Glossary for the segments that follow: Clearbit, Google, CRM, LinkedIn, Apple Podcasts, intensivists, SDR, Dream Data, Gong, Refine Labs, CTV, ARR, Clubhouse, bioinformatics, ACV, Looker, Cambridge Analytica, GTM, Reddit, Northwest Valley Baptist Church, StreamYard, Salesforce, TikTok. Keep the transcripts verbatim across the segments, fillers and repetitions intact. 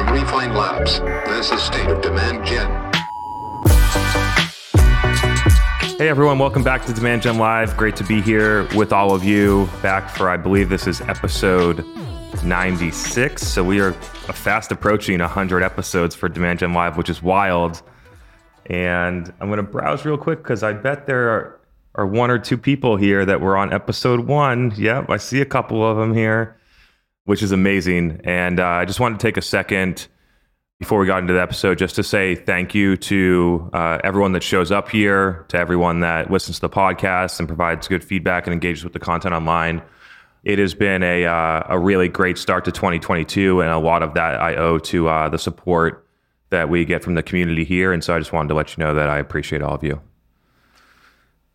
from Refine Labs. This is State of Demand Gen. Hey everyone, welcome back to Demand Gen Live. Great to be here with all of you. Back for, I believe this is episode ninety-six. So we are fast approaching one hundred episodes for Demand Gen Live, which is wild. And I'm going to browse real quick because I bet there are, are one or two people here that were on episode one. Yep, I see a couple of them here, which is amazing. And uh, I just wanted to take a second before we got into the episode just to say thank you to uh, everyone that shows up here, to everyone that listens to the podcast and provides good feedback and engages with the content online. It has been a uh, a really great start to twenty twenty-two, and a lot of that I owe to uh, the support that we get from the community here. And so I just wanted to let you know that I appreciate all of you.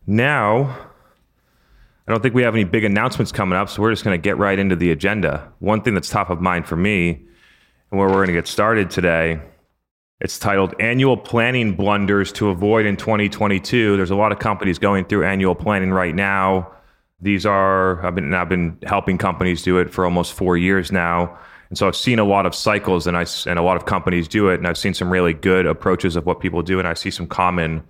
Now, I don't think we have any big announcements coming up, so we're just going to get right into the agenda. One thing that's top of mind for me and where we're going to get started today, it's titled Annual Planning Blunders to Avoid in twenty twenty-two. There's a lot of companies going through annual planning right now. These are, I've been, I've been helping companies do it for almost four years now. And so I've seen a lot of cycles and I, and a lot of companies do it. And I've seen some really good approaches of what people do. And I see some common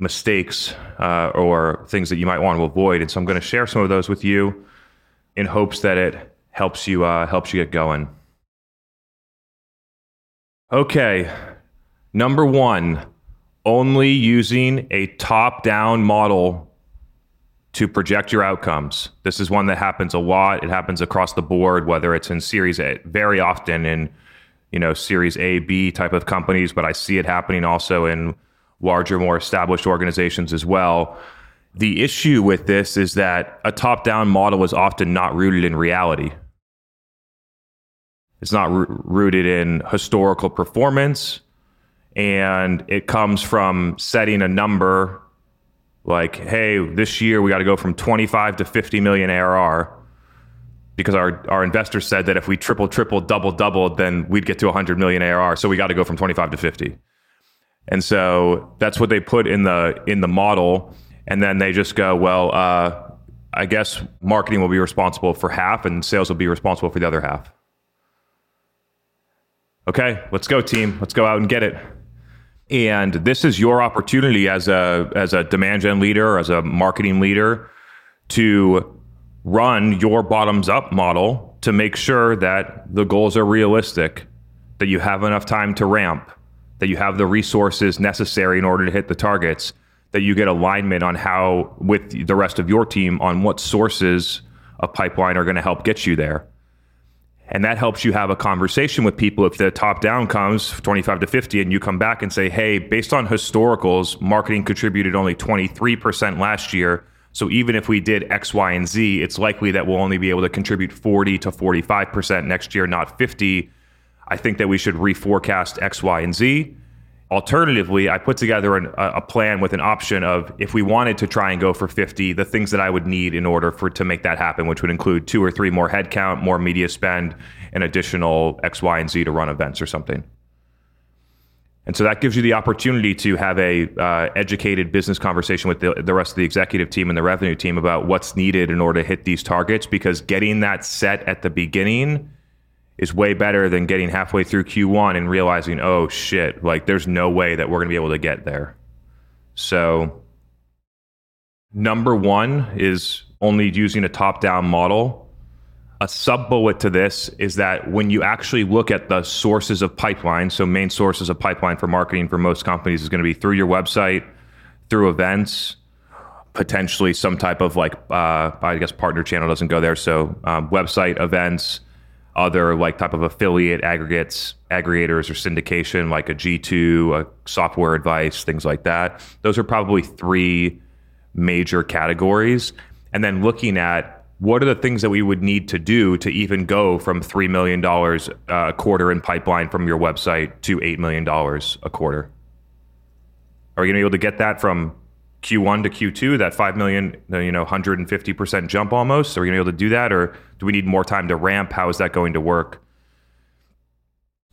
mistakes uh, or things that you might want to avoid. And so I'm going to share some of those with you in hopes that it helps you uh, helps you get going. Okay, number one, only using a top-down model to project your outcomes. This is one that happens a lot. It happens across the board, whether it's in Series A, very often in you know Series A, B type of companies, but I see it happening also in larger, more established organizations as well. The issue with this is that a top-down model is often not rooted in reality. It's not r- rooted in historical performance, and it comes from setting a number like, hey, this year we got to go from twenty-five to fifty million A R R because our, our investors said that if we triple, triple, double, doubled, then we'd get to one hundred million A R R, so we got to go from twenty-five to fifty. And so that's what they put in the in the model. And then they just go, well, uh, I guess marketing will be responsible for half and sales will be responsible for the other half. Okay, let's go, team. Let's go out and get it. And this is your opportunity as a as a demand gen leader, as a marketing leader, to run your bottoms up model to make sure that the goals are realistic, that you have enough time to ramp, that you have the resources necessary in order to hit the targets, that you get alignment on how with the rest of your team on what sources of pipeline are going to help get you there. And that helps you have a conversation with people. If the top down comes twenty-five to fifty and you come back and say, hey, based on historicals, marketing contributed only twenty-three percent last year. So even if we did X, Y, and Z, it's likely that we'll only be able to contribute forty to forty-five percent next year, not fifty. I think that we should reforecast X, Y, and Z. Alternatively, I put together an, a plan with an option of if we wanted to try and go for fifty, the things that I would need in order for to make that happen, which would include two or three more headcount, more media spend, and additional X, Y, and Z to run events or something. And so that gives you the opportunity to have a uh, educated business conversation with the, the rest of the executive team and the revenue team about what's needed in order to hit these targets, because getting that set at the beginning is way better than getting halfway through Q one and realizing, oh shit, like there's no way that we're gonna be able to get there. So number one is only using a top-down model. A sub-bullet to this is that when you actually look at the sources of pipeline, so main sources of pipeline for marketing for most companies is gonna be through your website, through events, potentially some type of like, uh, I guess partner channel doesn't go there, so um, website, events, other like type of affiliate aggregates, aggregators or syndication, like a G two, a software advice, things like that. Those are probably three major categories. And then looking at what are the things that we would need to do to even go from three million dollars a quarter in pipeline from your website to eight million dollars a quarter? Are we gonna be able to get that from Q one to Q two, that five million, you know, one hundred fifty percent jump almost? Are we gonna be able to do that? Or do we need more time to ramp? How is that going to work?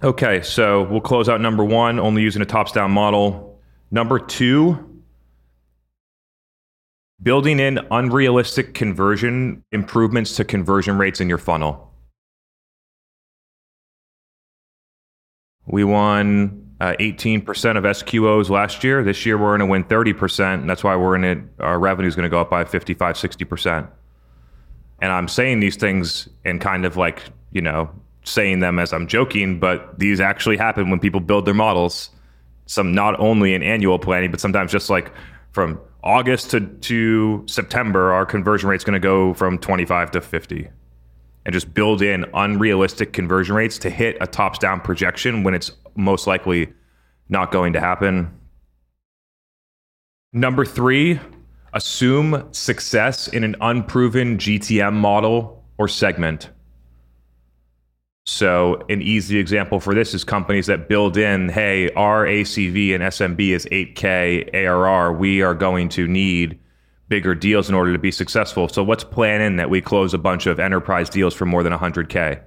Okay, so we'll close out number one, only using a top-down model. Number two, building in unrealistic conversion improvements to conversion rates in your funnel. We won uh, eighteen percent of S Q Os last year. This year, we're going to win thirty percent. And that's why we're in it. Our revenue is going to go up by fifty-five, sixty percent. And I'm saying these things and kind of like, you know, saying them as I'm joking, but these actually happen when people build their models. Some not only in annual planning, but sometimes just like from August to, to September, our conversion rate's going to go from twenty-five to fifty. And just build in unrealistic conversion rates to hit a tops-down projection when it's most likely not going to happen. Number three, assume success in an unproven G T M model or segment. So an easy example for this is companies that build in, hey, our A C V and S M B is eight K A R R. We are going to need bigger deals in order to be successful. So let's plan in that we close a bunch of enterprise deals for more than one hundred K.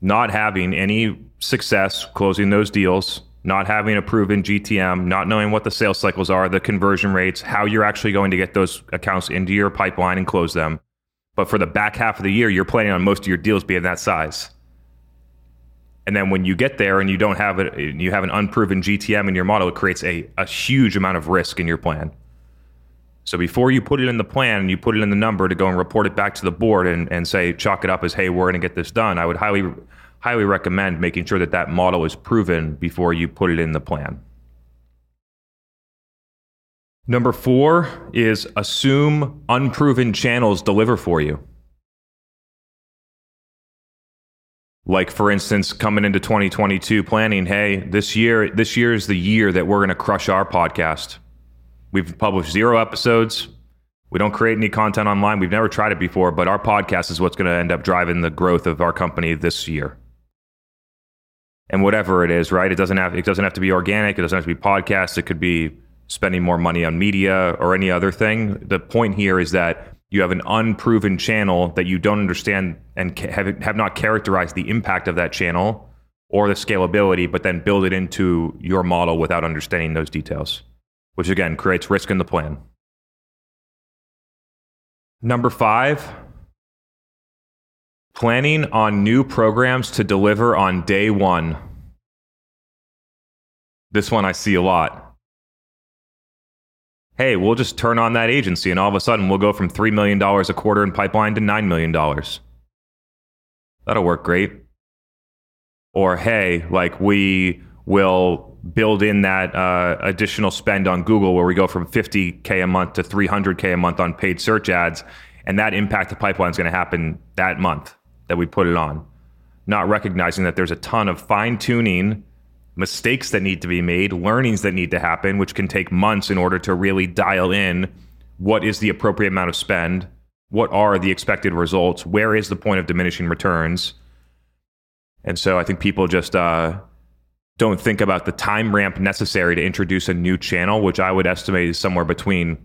Not having any success closing those deals, not having a proven G T M, not knowing what the sales cycles are, the conversion rates, how you're actually going to get those accounts into your pipeline and close them. But for the back half of the year, you're planning on most of your deals being that size. And then when you get there and you don't have it, you have an unproven G T M in your model, it creates a, a huge amount of risk in your plan. So before you put it in the plan and you put it in the number to go and report it back to the board and, and say, chalk it up as, hey, we're going to get this done, I would highly, highly recommend making sure that that model is proven before you put it in the plan. Number four is assume unproven channels deliver for you. Like, for instance, coming into twenty twenty-two planning, hey, this year, this year is the year that we're going to crush our podcast. We've published zero episodes. We don't create any content online. We've never tried it before, but our podcast is what's going to end up driving the growth of our company this year. And whatever it is, right? It doesn't have, it doesn't have to be organic. It doesn't have to be podcasts. It could be spending more money on media or any other thing. The point here is that you have an unproven channel that you don't understand and have, have not characterized the impact of that channel or the scalability, but then build it into your model without understanding those details, which again creates risk in the plan. Number five, planning on new programs to deliver on day one. This one I see a lot. Hey, we'll just turn on that agency and all of a sudden we'll go from three million dollars a quarter in pipeline to nine million dollars. That'll work great. Or hey, like we will build in that uh, additional spend on Google where we go from fifty K a month to three hundred K a month on paid search ads, and that impact to pipeline is going to happen that month that we put it on. Not recognizing that there's a ton of fine-tuning, mistakes that need to be made, learnings that need to happen, which can take months in order to really dial in what is the appropriate amount of spend, what are the expected results, where is the point of diminishing returns. And so I think people just uh, don't think about the time ramp necessary to introduce a new channel, which I would estimate is somewhere between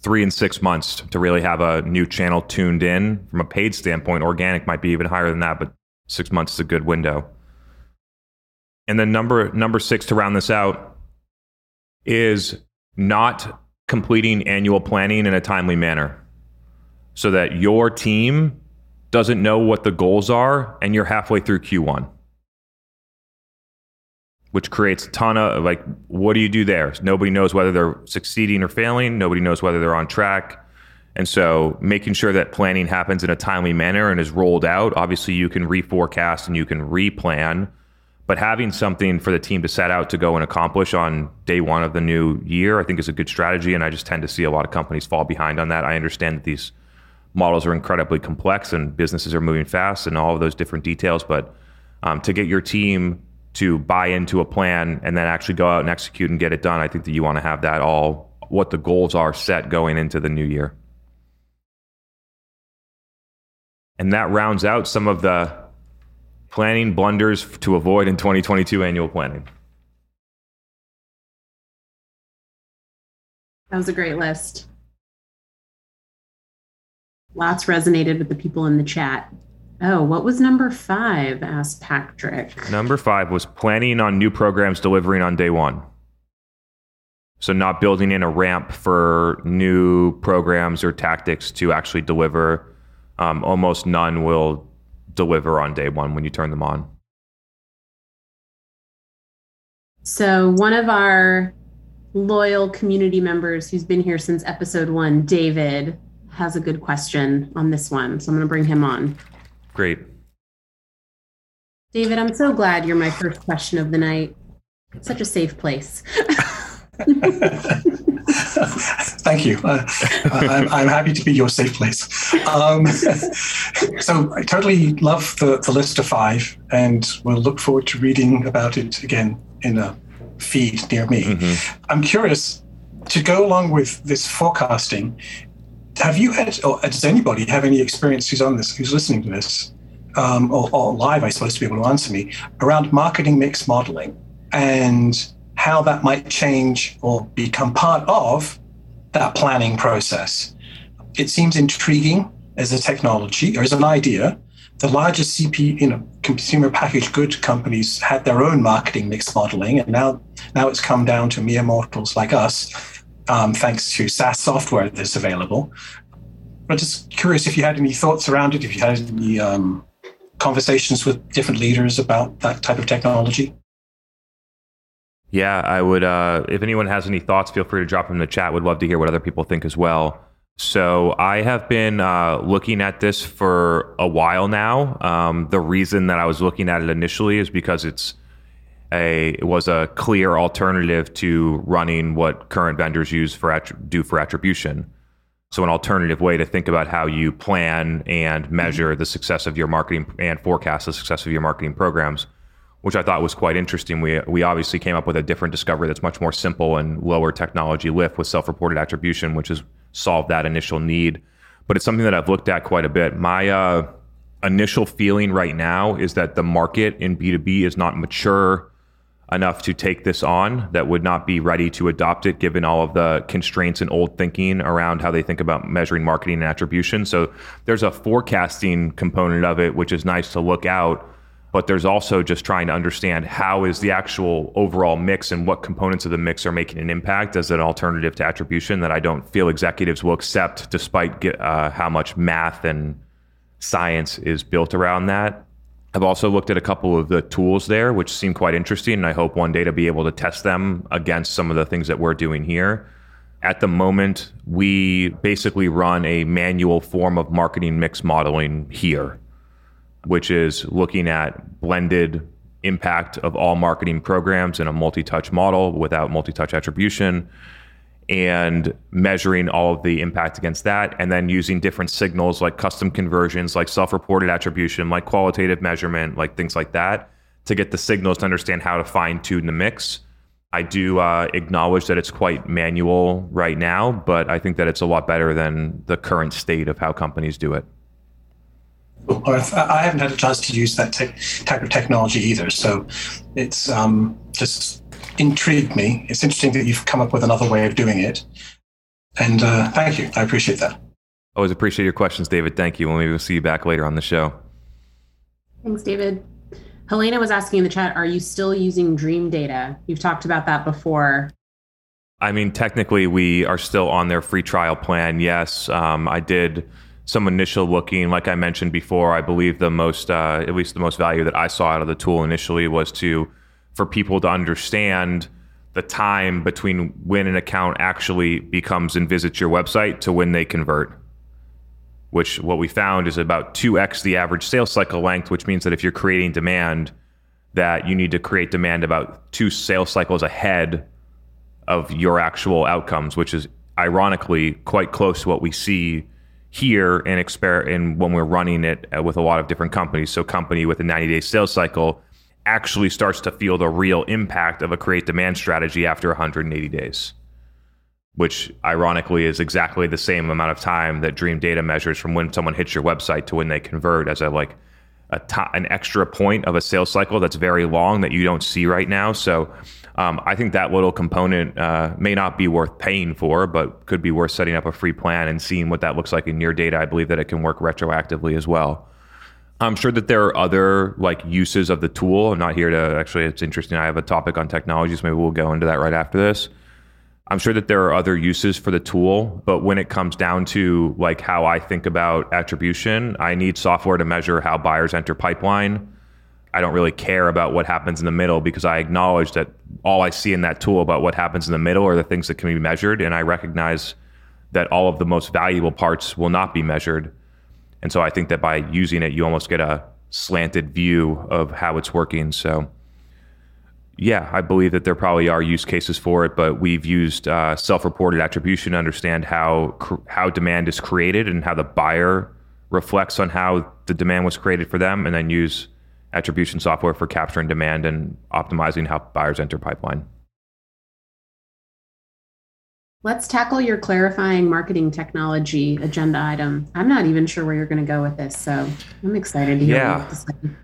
three and six months to really have a new channel tuned in. From a paid standpoint, organic might be even higher than that, but six months is a good window. And then number number six to round this out is not completing annual planning in a timely manner so that your team doesn't know what the goals are and you're halfway through Q one, which creates a ton of, like, what do you do there? Nobody knows whether they're succeeding or failing. Nobody knows whether they're on track. And so making sure that planning happens in a timely manner and is rolled out, obviously you can reforecast and you can replan. But having something for the team to set out to go and accomplish on day one of the new year, I think is a good strategy. And I just tend to see a lot of companies fall behind on that. I understand that these models are incredibly complex and businesses are moving fast and all of those different details. But um, to get your team to buy into a plan and then actually go out and execute and get it done, I think that you want to have that all, what the goals are set going into the new year. And that rounds out some of the planning blunders to avoid in twenty twenty-two annual planning. That was a great list. Lots resonated with the people in the chat. Oh, what was number five? Asked Patrick. Number five was planning on new programs delivering on day one. So not building in a ramp for new programs or tactics to actually deliver. Um, almost none will deliver on day one when you turn them on. So one of our loyal community members who's been here since episode one, David, has a good question on this one. So I'm going to bring him on. Great. David, I'm so glad you're my first question of the night. Such a safe place. Thank you. Uh, I'm, I'm happy to be your safe place. Um, so I totally love the, the list of five, and we'll look forward to reading about it again in a feed near me. Mm-hmm. I'm curious, to go along with this forecasting, have you had, or does anybody have any experience who's on this, who's listening to this, um, or, or live, I suppose, to be able to answer me, around marketing mix modeling and how that might change or become part of that planning process? It seems intriguing as a technology or as an idea. The largest C P, you know, consumer packaged good companies had their own marketing mix modeling, and now, now it's come down to mere mortals like us, um, thanks to SaaS software that's available. But just curious if you had any thoughts around it, if you had any um, conversations with different leaders about that type of technology. Yeah, I would, uh, if anyone has any thoughts, feel free to drop them in the chat. Would love to hear what other people think as well. So I have been uh, looking at this for a while now. Um, the reason that I was looking at it initially is because it's a, it was a clear alternative to running what current vendors use for att- do for attribution. So an alternative way to think about how you plan and measure the success of your marketing and forecast the success of your marketing programs, which I thought was quite interesting. We we obviously came up with a different discovery that's much more simple and lower technology lift with self-reported attribution, which has solved that initial need. But it's something that I've looked at quite a bit. My uh, initial feeling right now is that the market in B two B is not mature enough to take this on, that would not be ready to adopt it given all of the constraints and old thinking around how they think about measuring marketing and attribution. So there's a forecasting component of it, which is nice to look out. But there's also just trying to understand how is the actual overall mix and what components of the mix are making an impact as an alternative to attribution that I don't feel executives will accept, despite get, uh, how much math and science is built around that. I've also looked at a couple of the tools there, which seem quite interesting, and I hope one day to be able to test them against some of the things that we're doing here. At the moment, we basically run a manual form of marketing mix modeling here, which is looking at blended impact of all marketing programs in a multi-touch model without multi-touch attribution and measuring all of the impact against that, and then using different signals like custom conversions, like self-reported attribution, like qualitative measurement, like things like that, to get the signals to understand how to fine-tune the mix. I do uh, acknowledge that it's quite manual right now, but I think that it's a lot better than the current state of how companies do it. I haven't had a chance to use that te- type of technology either, so it's um, just intrigued me. It's interesting that you've come up with another way of doing it, and uh, thank you. I appreciate that. Always appreciate your questions, David. Thank you, and maybe we'll see you back later on the show. Thanks, David. Helena was asking in the chat, are you still using Dream Data? You've talked about that before. I mean, technically, we are still on their free trial plan, yes. Um, I did some initial looking, like I mentioned before. I believe the most, uh, at least the most value that I saw out of the tool initially was to, for people to understand the time between when an account actually becomes and visits your website to when they convert, which what we found is about two x the average sales cycle length, which means that if you're creating demand, that you need to create demand about two sales cycles ahead of your actual outcomes, which is ironically quite close to what we see here and exper- and when we're running it with a lot of different companies. So company with a ninety-day sales cycle actually starts to feel the real impact of a create demand strategy after one hundred eighty days, which ironically is exactly the same amount of time that Dream Data measures from when someone hits your website to when they convert, as a like a to- an extra point of a sales cycle that's very long that you don't see right now. So um, I think that little component uh, may not be worth paying for, but could be worth setting up a free plan and seeing what that looks like in your data. I believe that it can work retroactively as well. I'm sure that there are other like uses of the tool. I'm not here to actually, it's interesting. I have a topic on technologies. Maybe we'll go into that right after this. I'm sure that there are other uses for the tool, but when it comes down to like how I think about attribution, I need software to measure how buyers enter pipeline. I don't really care about what happens in the middle because I acknowledge that all I see in that tool about what happens in the middle are the things that can be measured. And I recognize that all of the most valuable parts will not be measured. And so I think that by using it, you almost get a slanted view of how it's working. So yeah, I believe that there probably are use cases for it, but we've used uh, self-reported attribution to understand how cr- how demand is created and how the buyer reflects on how the demand was created for them, and then use attribution software for capturing demand and optimizing how buyers enter pipeline. Let's tackle your clarifying marketing technology agenda item. I'm not even sure where you're going to go with this, so I'm excited to hear yeah. what you have to say.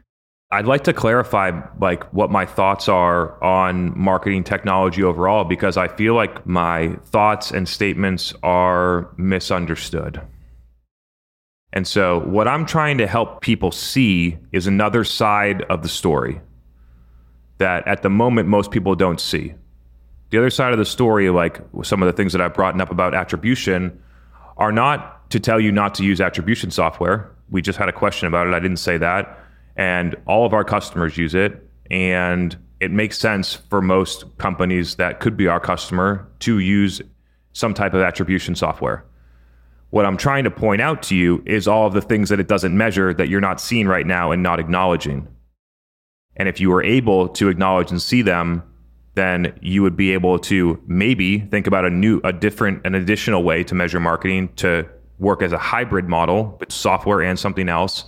I'd like to clarify like what my thoughts are on marketing technology overall, because I feel like my thoughts and statements are misunderstood. And so what I'm trying to help people see is another side of the story that at the moment most people don't see. The other side of the story, like some of the things that I've brought up about attribution, are not to tell you not to use attribution software. We just had a question about it. I didn't say that. And all of our customers use it, and it makes sense for most companies that could be our customer to use some type of attribution software. What I'm trying to point out to you is all of the things that it doesn't measure that you're not seeing right now and not acknowledging. And if you were able to acknowledge and see them, then you would be able to maybe think about a new, a different, an additional way to measure marketing to work as a hybrid model, but software and something else,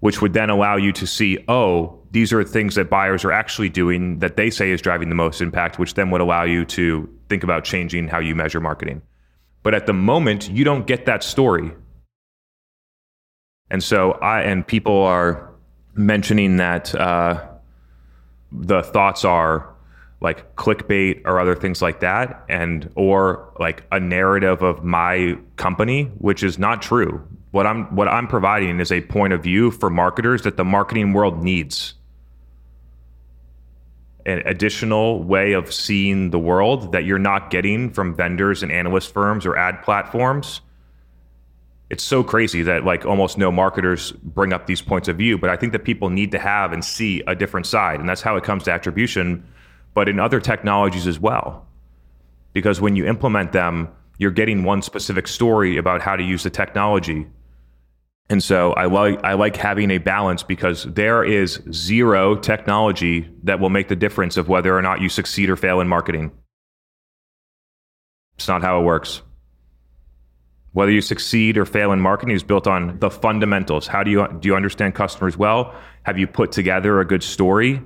which would then allow you to see, oh, these are things that buyers are actually doing that they say is driving the most impact, which then would allow you to think about changing how you measure marketing. But at the moment, you don't get that story. And so I, and people are mentioning that uh, the thoughts are like clickbait or other things like that, and or like a narrative of my company, which is not true. What I'm what I'm providing is a point of view for marketers that the marketing world needs. An additional way of seeing the world that you're not getting from vendors and analyst firms or ad platforms. It's so crazy that like almost no marketers bring up these points of view, but I think that people need to have and see a different side. And that's how it comes to attribution, but in other technologies as well. Because when you implement them, you're getting one specific story about how to use the technology. And so I like I like having a balance, because there is zero technology that will make the difference of whether or not you succeed or fail in marketing. It's not how it works. Whether you succeed or fail in marketing is built on the fundamentals. How do you do you understand customers well? Have you put together a good story?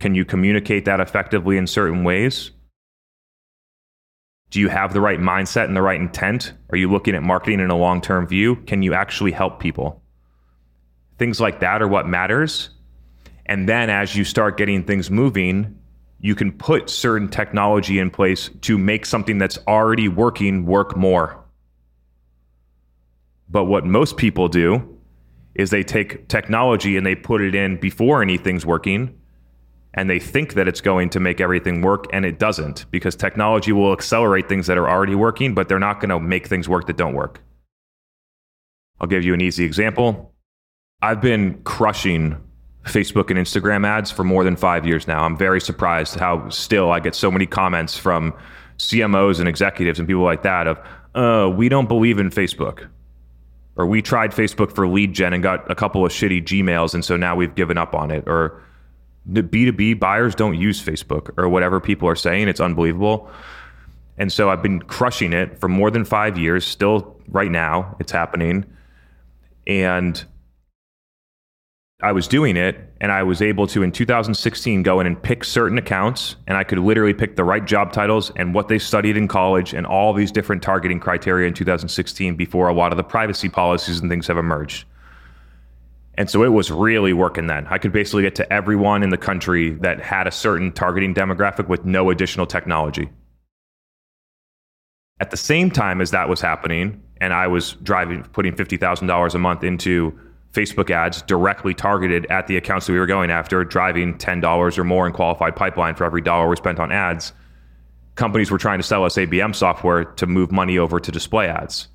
Can you communicate that effectively in certain ways? Do you have the right mindset and the right intent? Are you looking at marketing in a long-term view? Can you actually help people? Things like that are what matters. And then as you start getting things moving, you can put certain technology in place to make something that's already working work more. But what most people do is they take technology and they put it in before anything's working, and they think that it's going to make everything work, and it doesn't, because technology will accelerate things that are already working, but they're not going to make things work that don't work. I'll give you an easy example. I've been crushing Facebook and Instagram ads for more than five years now. I'm very surprised how still I get so many comments from C M Os and executives and people like that of, uh, we don't believe in Facebook, or we tried Facebook for lead gen and got a couple of shitty Gmails, and so now we've given up on it, or the B two B buyers don't use Facebook, or whatever people are saying. It's unbelievable. And so I've been crushing it for more than five years, still right now it's happening. And I was doing it, and I was able to, in two thousand sixteen, go in and pick certain accounts, and I could literally pick the right job titles and what they studied in college and all these different targeting criteria in two thousand sixteen, before a lot of the privacy policies and things have emerged. And so it was really working then. I could basically get to everyone in the country that had a certain targeting demographic with no additional technology. At the same time as that was happening, and I was driving, putting fifty thousand dollars a month into Facebook ads directly targeted at the accounts that we were going after, driving ten dollars or more in qualified pipeline for every dollar we spent on ads, companies were trying to sell us A B M software to move money over to display ads.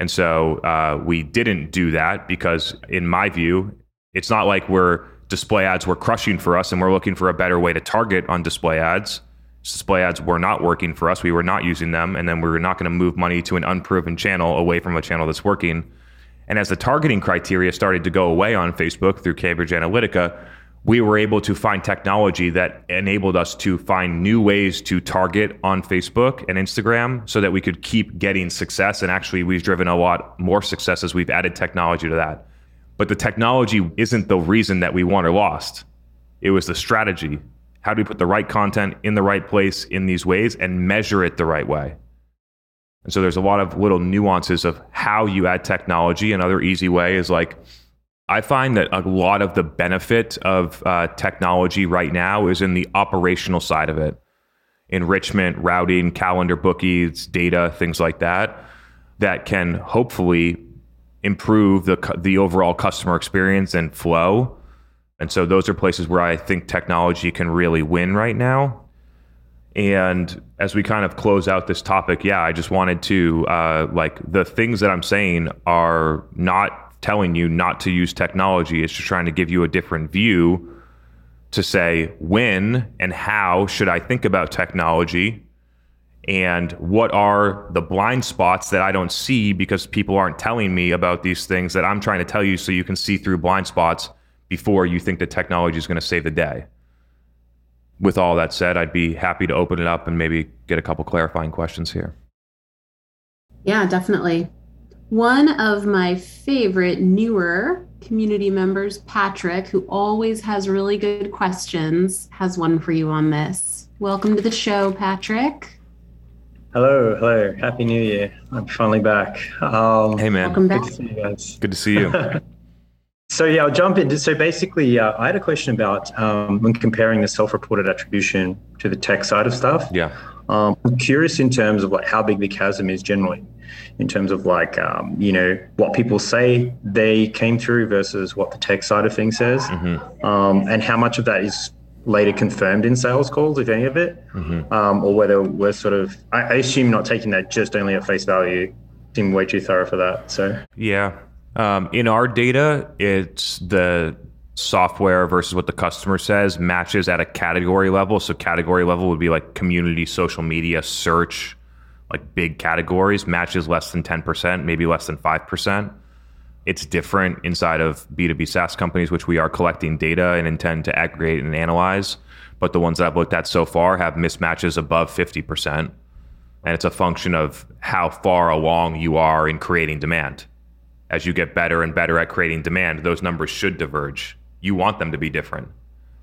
And so uh, we didn't do that because, in my view, it's not like we're display ads were crushing for us and we're looking for a better way to target on display ads. Display ads were not working for us. We were not using them. And then we were not going to move money to an unproven channel away from a channel that's working. And as the targeting criteria started to go away on Facebook through Cambridge Analytica, we were able to find technology that enabled us to find new ways to target on Facebook and Instagram so that we could keep getting success. And actually, we've driven a lot more success as we've added technology to that. But the technology isn't the reason that we won or lost. It was the strategy. How do we put the right content in the right place in these ways and measure it the right way? And so there's a lot of little nuances of how you add technology. Another easy way is like, I find that a lot of the benefit of uh, technology right now is in the operational side of it. Enrichment, routing, calendar bookies, data, things like that, that can hopefully improve the the overall customer experience and flow. And so those are places where I think technology can really win right now. And as we kind of close out this topic, yeah, I just wanted to, uh, like the things that I'm saying are not telling you not to use technology. It's just trying to give you a different view to say, when and how should I think about technology? And what are the blind spots that I don't see because people aren't telling me about these things that I'm trying to tell you so you can see through blind spots before you think that technology is going to save the day. With all that said, I'd be happy to open it up and maybe get a couple clarifying questions here. Yeah, definitely. One of my favorite newer community members, Patrick, who always has really good questions, has one for you on this. Welcome to the show, Patrick. Hello, hello. Happy New Year. I'm finally back. Um, hey, man. Welcome back. Good to see you guys. Good to see you. So yeah, I'll jump in. So basically, uh, I had a question about um, when comparing the self-reported attribution to the tech side of stuff. Yeah, um, I'm curious in terms of like how big the chasm is generally, in terms of like um, you know what people say they came through versus what the tech side of things says, mm-hmm. um, and how much of that is later confirmed in sales calls, if any of it, mm-hmm. um, or whether we're sort of I, I assume not taking that just only at face value. Seemed way too thorough for that. So yeah. Um, in our data, it's the software versus what the customer says matches at a category level. So category level would be like community, social media, search, like big categories, matches less than ten percent, maybe less than five percent. It's different inside of B two B SaaS companies, which we are collecting data and intend to aggregate and analyze. But the ones that I've looked at so far have mismatches above fifty percent. And it's a function of how far along you are in creating demand. As you get better and better at creating demand, those numbers should diverge. You want them to be different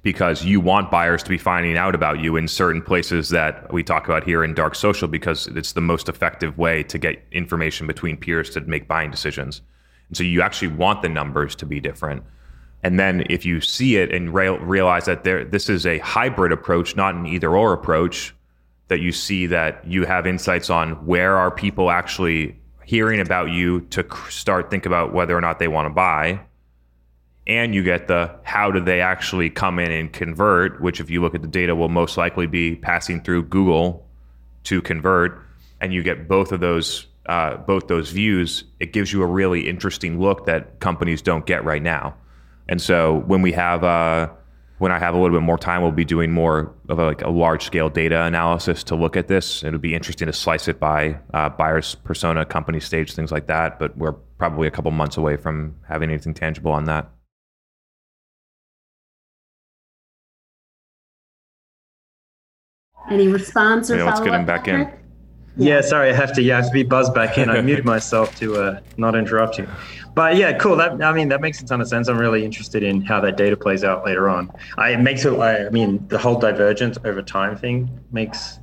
because you want buyers to be finding out about you in certain places that we talk about here in dark social because it's the most effective way to get information between peers to make buying decisions. And so you actually want the numbers to be different. And then if you see it and re- realize that there, this is a hybrid approach, not an either or approach, that you see that you have insights on where are people actually hearing about you to start think about whether or not they want to buy. And you get the how do they actually come in and convert, which if you look at the data will most likely be passing through Google to convert. And you get both of those uh, both those views. It gives you a really interesting look that companies don't get right now. And so when we have uh, when I have a little bit more time, we'll be doing more of a, like a large scale data analysis to look at this. It'll be interesting to slice it by uh, buyer's persona, company stage, things like that. But we're probably a couple months away from having anything tangible on that. Any response or yeah, let's get him back in. Yeah, sorry, I have to. Yeah, I have to be buzzed back in. I muted myself to uh, not interrupt you. But yeah, cool. That I mean, that makes a ton of sense. I'm really interested in how that data plays out later on. I it makes it. I mean, the whole divergence over time thing makes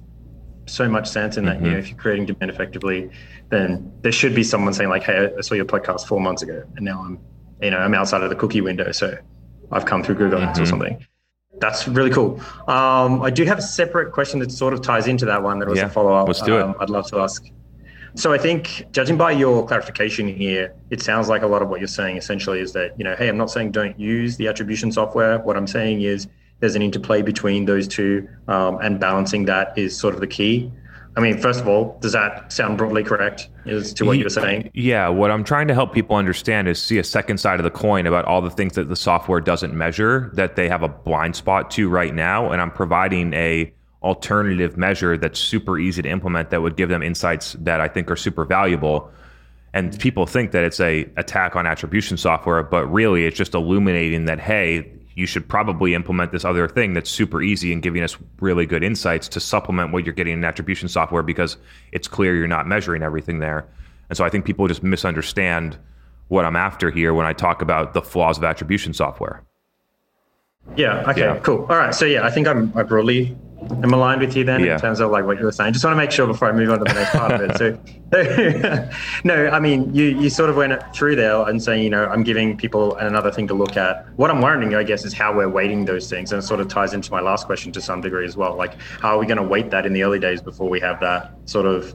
so much sense in that. Mm-hmm. You know, if you're creating demand effectively, then there should be someone saying like, "Hey, I saw your podcast four months ago, and now I'm, you know, I'm outside of the cookie window, so I've come through Google Ads mm-hmm. or something." That's really cool. Um, I do have a separate question that sort of ties into that one that was yeah, a follow-up. Let's do it. Um, I'd love to ask. So I think, judging by your clarification here, it sounds like a lot of what you're saying essentially is that, you know, hey, I'm not saying don't use the attribution software. What I'm saying is there's an interplay between those two um, and balancing that is sort of the key. I mean, first of all, does that sound broadly correct as to what you were saying? Yeah, what I'm trying to help people understand is see a second side of the coin about all the things that the software doesn't measure that they have a blind spot to right now. And I'm providing a alternative measure that's super easy to implement that would give them insights that I think are super valuable. And people think that it's a attack on attribution software, but really it's just illuminating that, hey, you should probably implement this other thing that's super easy and giving us really good insights to supplement what you're getting in attribution software, because it's clear you're not measuring everything there. And so I think people just misunderstand what I'm after here when I talk about the flaws of attribution software. Yeah, okay, yeah. Cool. All right, so yeah, I think I'm I broadly am aligned with you then yeah. in terms of like what you were saying. Just want to make sure before I move on to the next part of it. So, so no, I mean, you, you sort of went through there and saying, you know, I'm giving people another thing to look at. What I'm wondering, I guess, is how we're weighting those things. And it sort of ties into my last question to some degree as well. Like, how are we going to weight that in the early days before we have that sort of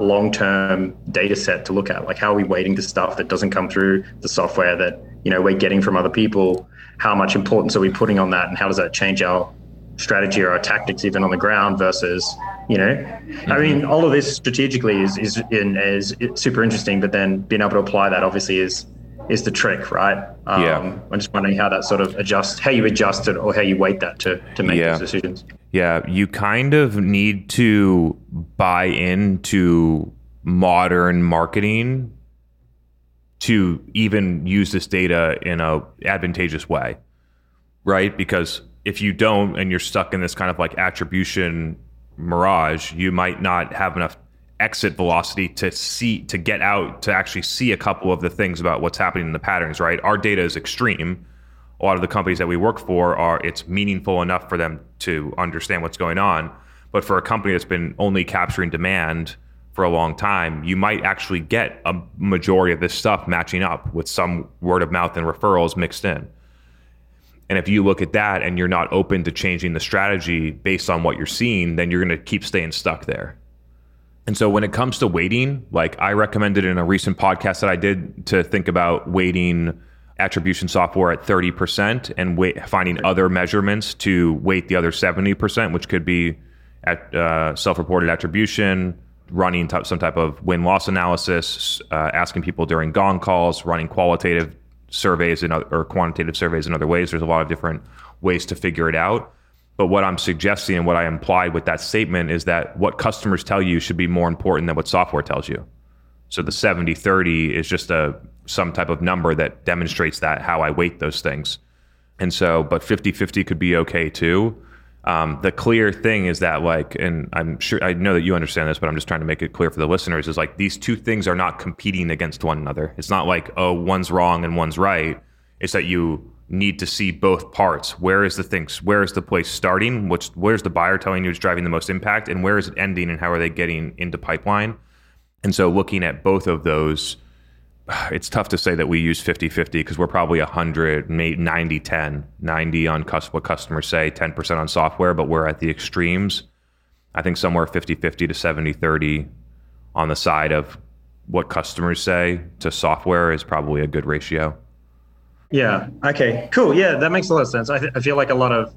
long-term data set to look at? Like, how are we weighting the stuff that doesn't come through the software that, you know, we're getting from other people? How much importance are we putting on that, and how does that change our strategy or our tactics even on the ground versus, you know, mm-hmm. I mean, all of this strategically is is in, is super interesting, but then being able to apply that obviously is is the trick, right? Um, yeah. I'm just wondering how that sort of adjusts, how you adjust it or how you weight that to, to make yeah. those decisions. Yeah, you kind of need to buy into modern marketing to even use this data in a advantageous way, right? Because if you don't and you're stuck in this kind of like attribution mirage, you might not have enough exit velocity to see, to get out, to actually see a couple of the things about what's happening in the patterns, right? Our data is extreme. A lot of the companies that we work for are, it's meaningful enough for them to understand what's going on. But for a company that's been only capturing demand for a long time, you might actually get a majority of this stuff matching up with some word of mouth and referrals mixed in. And if you look at that and you're not open to changing the strategy based on what you're seeing, then you're going to keep staying stuck there. And so when it comes to weighting, like I recommended in a recent podcast that I did to think about weighting attribution software at thirty percent and weight, finding other measurements to weight the other seventy percent, which could be at uh, self-reported attribution, running t- some type of win-loss analysis, uh, asking people during Gong calls, running qualitative surveys and other, or quantitative surveys in other ways. There's a lot of different ways to figure it out. But what I'm suggesting and what I implied with that statement is that what customers tell you should be more important than what software tells you. So the seventy thirty is just a some type of number that demonstrates that, how I weight those things. And so, but fifty-fifty could be okay too. Um, the clear thing is that, like, and I'm sure, I know that you understand this, but I'm just trying to make it clear for the listeners, is like these two things are not competing against one another. It's not like, oh, one's wrong and one's right. It's that you need to see both parts. Where is the things, where is the place starting? What's, where's the buyer telling you it's driving the most impact, and where is it ending, and how are they getting into pipeline? And so looking at both of those, it's tough to say that we use fifty-fifty because we're probably one hundred, maybe ninety ten, ninety on cus- what customers say, ten percent on software, but we're at the extremes. I think somewhere fifty-fifty to seventy thirty on the side of what customers say to software is probably a good ratio. Yeah, okay, cool. Yeah, that makes a lot of sense. I, th- I feel like a lot of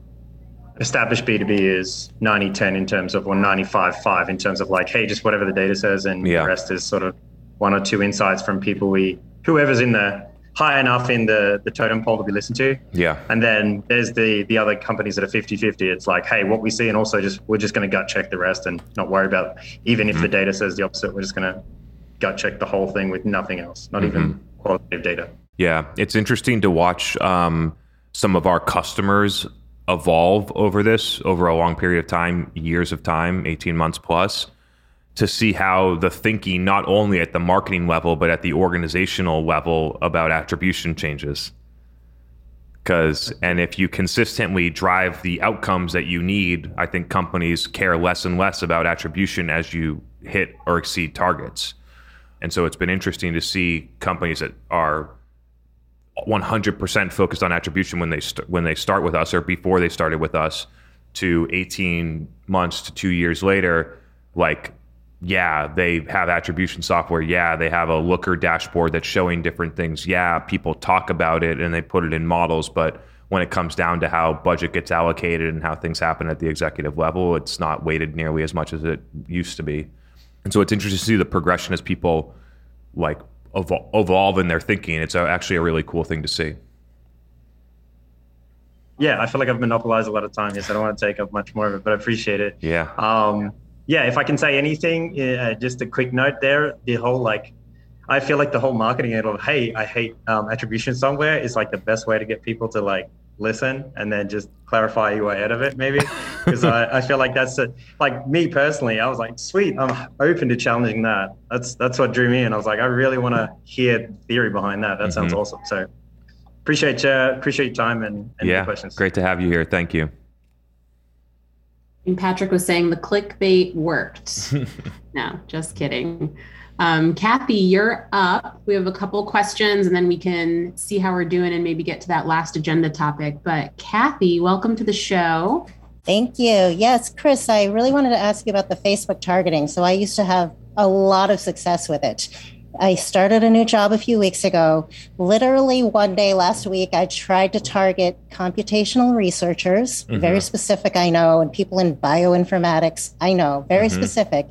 established B two B is ninety ten in terms of, or ninety-five five in terms of like, hey, just whatever the data says, and yeah. the rest is sort of one or two insights from people we, whoever's in the high enough in the, the totem pole to be listened to. Yeah. And then there's the the other companies that are fifty-fifty. It's like, hey, what we see, and also just, we're just going to gut check the rest and not worry about, even mm-hmm. if the data says the opposite, we're just going to gut check the whole thing with nothing else, not mm-hmm. even qualitative data. Yeah. It's interesting to watch um, some of our customers evolve over this, over a long period of time, years of time, eighteen months plus, to see how the thinking, not only at the marketing level, but at the organizational level about attribution changes. Because, and if you consistently drive the outcomes that you need, I think companies care less and less about attribution as you hit or exceed targets. And so it's been interesting to see companies that are one hundred percent focused on attribution when they st- when they start with us, or before they started with us, to eighteen months to two years later, like, yeah, they have attribution software. Yeah, they have a Looker dashboard that's showing different things. Yeah, people talk about it and they put it in models, but when it comes down to how budget gets allocated and how things happen at the executive level, it's not weighted nearly as much as it used to be. And so it's interesting to see the progression as people like evol- evolve in their thinking. It's actually a really cool thing to see. Yeah, I feel like I've monopolized a lot of time here, so I don't want to take up much more of it, but I appreciate it. Yeah. Um, yeah, if I can say anything, uh, just a quick note there, the whole like, I feel like the whole marketing angle of, hey, I hate um, attribution somewhere is like the best way to get people to like listen and then just clarify your way out of it maybe. Because I, I feel like that's a, like me personally, I was like, sweet, I'm open to challenging that. That's that's what drew me in. I was like, I really want to hear theory behind that. That mm-hmm. sounds awesome. So appreciate you, appreciate your time and, and yeah, your questions. Great to have you here. Thank you. And Patrick was saying the clickbait worked. No, just kidding. Um, Kathy, you're up. We have a couple questions and then we can see how we're doing and maybe get to that last agenda topic. But Kathy, welcome to the show. Thank you. Yes, Chris, I really wanted to ask you about the Facebook targeting. So I used to have a lot of success with it. I started a new job a few weeks ago. Literally one day last week, I tried to target computational researchers, mm-hmm. very specific, I know, and people in bioinformatics, I know, very mm-hmm. specific.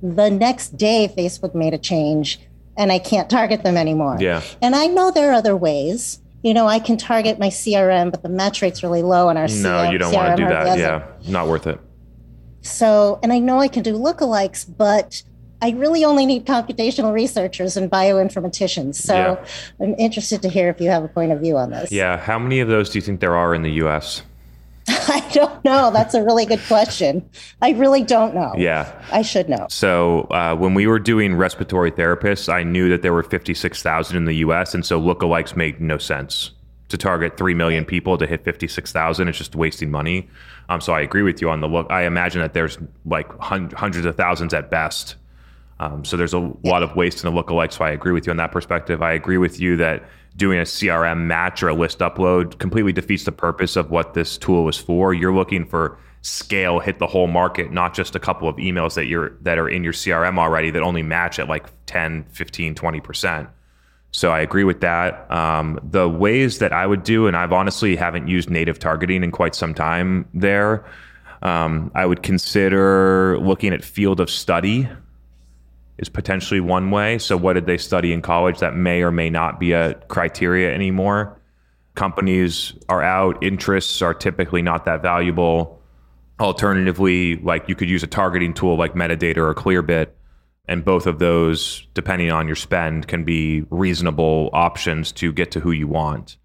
The next day, Facebook made a change and I can't target them anymore. Yeah. And I know there are other ways. You know, I can target my C R M, but the match rate's really low on our C R M. No, you don't want to do that. Yeah, not worth it. So, and I know I can do lookalikes, but I really only need computational researchers and bioinformaticians. So yeah. I'm interested to hear if you have a point of view on this. Yeah. How many of those do you think there are in the U S? I don't know. That's a really good question. I really don't know. Yeah. I should know. So uh, when we were doing respiratory therapists, I knew that there were fifty-six thousand in the U S. And so lookalikes made no sense. To target three million people to hit fifty-six thousand, it's just wasting money. Um, so I agree with you on the look. I imagine that there's like hun- hundreds of thousands at best. Um, so there's a yeah. lot of waste in the lookalike. So I agree with you on that perspective. I agree with you that doing a C R M match or a list upload completely defeats the purpose of what this tool is for. You're looking for scale, hit the whole market, not just a couple of emails that you're that are in your C R M already that only match at like ten, fifteen, twenty percent. So I agree with that. Um, the ways that I would do, and I've honestly haven't used native targeting in quite some time there, um, I would consider looking at field of study is potentially one way. So what did they study in college? That may or may not be a criteria anymore. Companies are out, interests are typically not that valuable. Alternatively, like you could use a targeting tool like Metadata or Clearbit, and both of those, depending on your spend, can be reasonable options to get to who you want.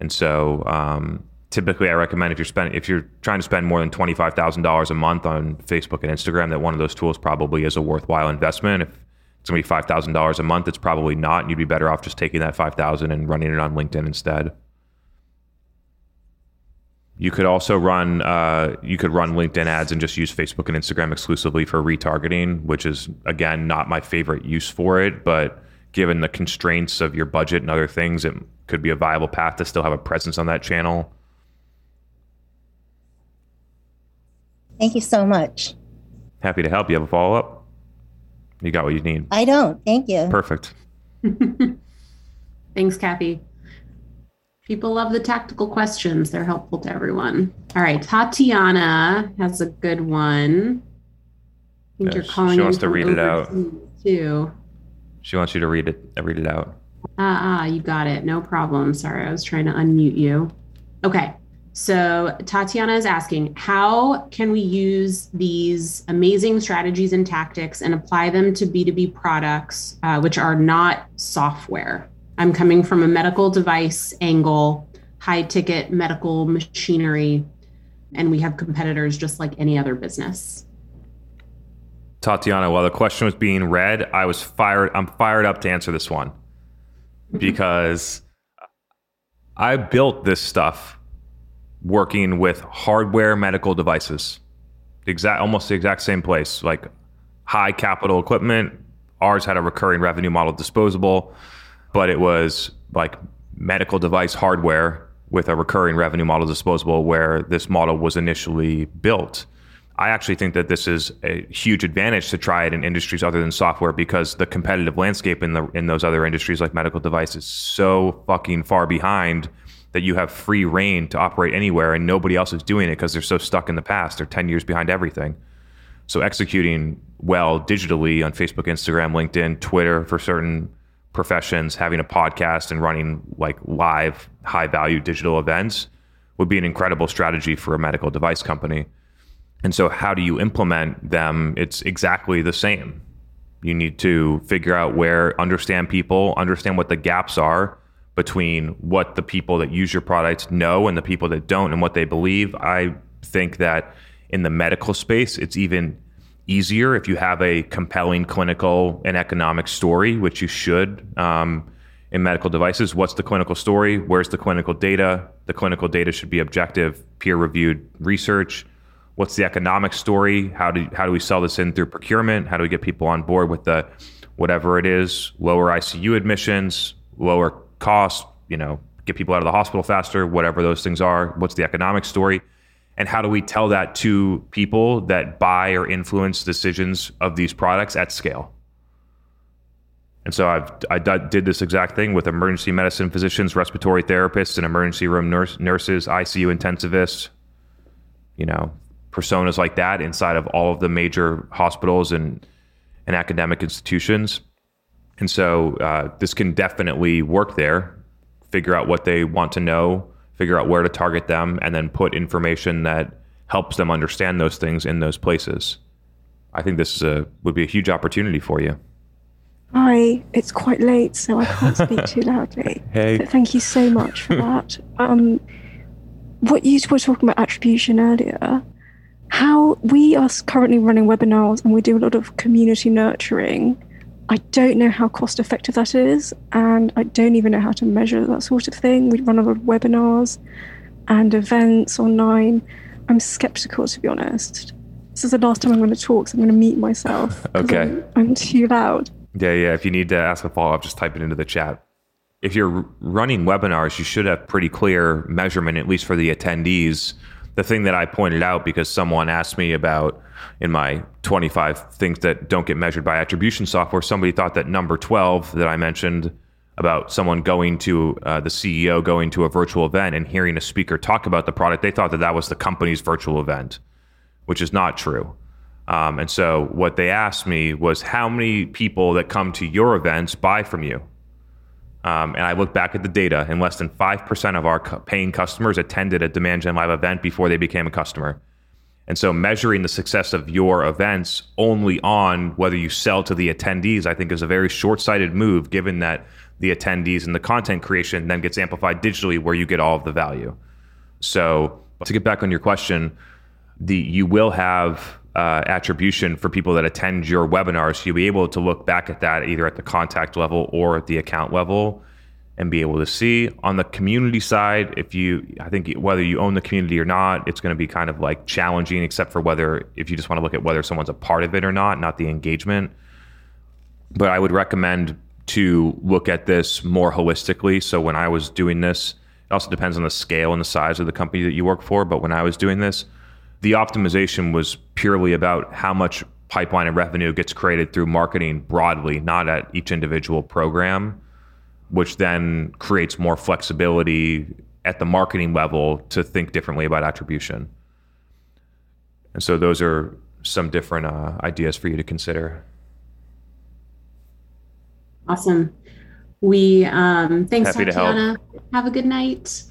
And so um, typically I recommend if you're spending, if you're trying to spend more than twenty-five thousand dollars a month on Facebook and Instagram, that one of those tools probably is a worthwhile investment. If it's gonna be five thousand dollars a month, it's probably not, and you'd be better off just taking that five thousand and running it on LinkedIn instead. You could also run, uh, you could run LinkedIn ads and just use Facebook and Instagram exclusively for retargeting, which is again, not my favorite use for it, but given the constraints of your budget and other things, it could be a viable path to still have a presence on that channel. Thank you so much. Happy to help. You have a follow-up? You got what you need. I don't. Thank you. Perfect. Thanks, Kathy. People love the tactical questions. They're helpful to everyone. All right. Tatiana has a good one. I think yeah, you're calling. She wants to read it out. Too. She wants you to read it. Read it out. Ah, uh, uh, you got it. No problem. Sorry. I was trying to unmute you. Okay. So Tatiana is asking, how can we use these amazing strategies and tactics and apply them to B two B products, uh, which are not software? I'm coming from a medical device angle, high ticket medical machinery, and we have competitors just like any other business. Tatiana, while the question was being read, I was fired. I'm fired up to answer this one because I built this stuff working with hardware medical devices, exact, almost the exact same place, like high capital equipment. Ours had a recurring revenue model, disposable, but it was like medical device hardware with a recurring revenue model, disposable, where this model was initially built. I actually think that this is a huge advantage to try it in industries other than software, because the competitive landscape in the in those other industries like medical devices is so fucking far behind that you have free reign to operate anywhere, and nobody else is doing it because they're so stuck in the past. They're ten years behind everything. So executing well digitally on Facebook, Instagram, LinkedIn, Twitter for certain professions, having a podcast and running like live high value digital events would be an incredible strategy for a medical device company. And so how do you implement them? It's exactly the same. You need to figure out where, understand people, understand what the gaps are between what the people that use your products know and the people that don't and what they believe. I think that in the medical space, it's even easier if you have a compelling clinical and economic story, which you should um, in medical devices. What's the clinical story? Where's the clinical data? The clinical data should be objective, peer-reviewed research. What's the economic story? How do how do we sell this in through procurement? How do we get people on board with the whatever it is, lower I C U admissions, lower cost, you know, get people out of the hospital faster, whatever those things are. What's the economic story? And how do we tell that to people that buy or influence decisions of these products at scale? And so I've, I did this exact thing with emergency medicine physicians, respiratory therapists, and emergency room nurse, nurses, I C U intensivists, you know, personas like that inside of all of the major hospitals and, and academic institutions. And so uh, this can definitely work there. Figure out what they want to know, figure out where to target them, and then put information that helps them understand those things in those places. I think this is a, would be a huge opportunity for you. Hi, it's quite late, so I can't speak too loudly. Hey. But thank you so much for that. Um, what you were talking about attribution earlier, how we are currently running webinars and we do a lot of community nurturing. I don't know how cost effective that is, and I don't even know how to measure that sort of thing. We run a lot of webinars and events online. I'm skeptical, to be honest. This is the last time I'm going to talk, so I'm going to mute myself. Okay. I'm, I'm too loud. Yeah, yeah. If you need to ask a follow-up, just type it into the chat. If you're running webinars, you should have pretty clear measurement, at least for the attendees. The thing that I pointed out, because someone asked me about in my twenty-five things that don't get measured by attribution software, somebody thought that number twelve that I mentioned about someone going to uh, the C E O going to a virtual event and hearing a speaker talk about the product, they thought that that was the company's virtual event, which is not true. Um, and so what they asked me was how many people that come to your events buy from you. Um, and I looked back at the data, and less than five percent of our co- paying customers attended a Demand Gen Live event before they became a customer. And so measuring the success of your events only on whether you sell to the attendees, I think, is a very short-sighted move, given that the attendees and the content creation then gets amplified digitally where you get all of the value. So to get back on your question, the you will have uh, attribution for people that attend your webinars. So you'll be able to look back at that either at the contact level or at the account level and be able to see. On the community side, if you, I think whether you own the community or not, it's going to be kind of like challenging, except for whether, if you just want to look at whether someone's a part of it or not, not the engagement. But I would recommend to look at this more holistically. So when I was doing this, it also depends on the scale and the size of the company that you work for. But when I was doing this, the optimization was purely about how much pipeline and revenue gets created through marketing broadly, not at each individual program, which then creates more flexibility at the marketing level to think differently about attribution. And so those are some different uh, ideas for you to consider. Awesome. We um, thanks, Happy Tatiana. Have a good night.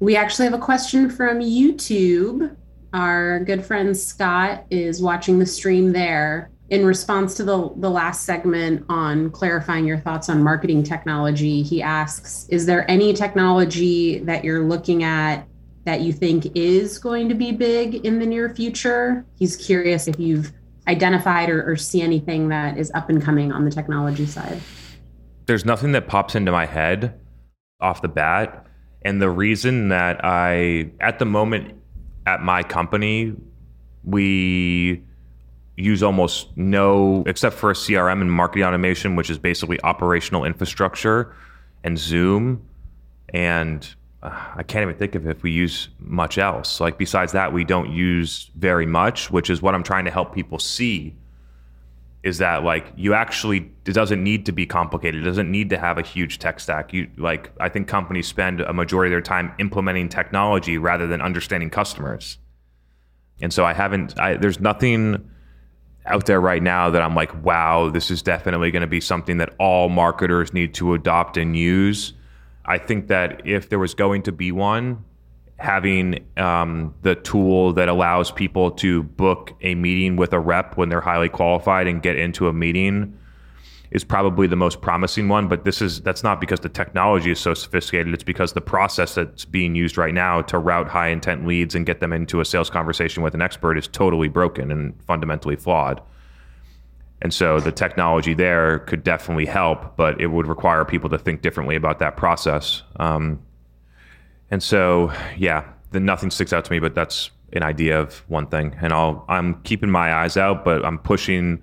We actually have a question from YouTube. Our good friend Scott is watching the stream there in response to the, the last segment on clarifying your thoughts on marketing technology. He asks, is there any technology that you're looking at that you think is going to be big in the near future? He's curious if you've identified or, or see anything that is up and coming on the technology side. There's nothing that pops into my head off the bat. And the reason that I, at the moment, at my company, we use almost no, except for a C R M and marketing automation, which is basically operational infrastructure and Zoom. And uh, I can't even think of if we use much else. Like besides that, we don't use very much, which is what I'm trying to help people see is that like you actually, it doesn't need to be complicated. It doesn't need to have a huge tech stack. You like, I think companies spend a majority of their time implementing technology rather than understanding customers. And so I haven't, I, there's nothing out there right now that I'm like, wow, this is definitely going to be something that all marketers need to adopt and use. I think that if there was going to be one, having um, the tool that allows people to book a meeting with a rep when they're highly qualified and get into a meeting is probably the most promising one. But this is that's not because the technology is so sophisticated. It's because the process that's being used right now to route high intent leads and get them into a sales conversation with an expert is totally broken and fundamentally flawed. And so the technology there could definitely help, but it would require people to think differently about that process. Um, And so, yeah, the, nothing sticks out to me, but that's an idea of one thing. And I'll, I'm keeping my eyes out, but I'm pushing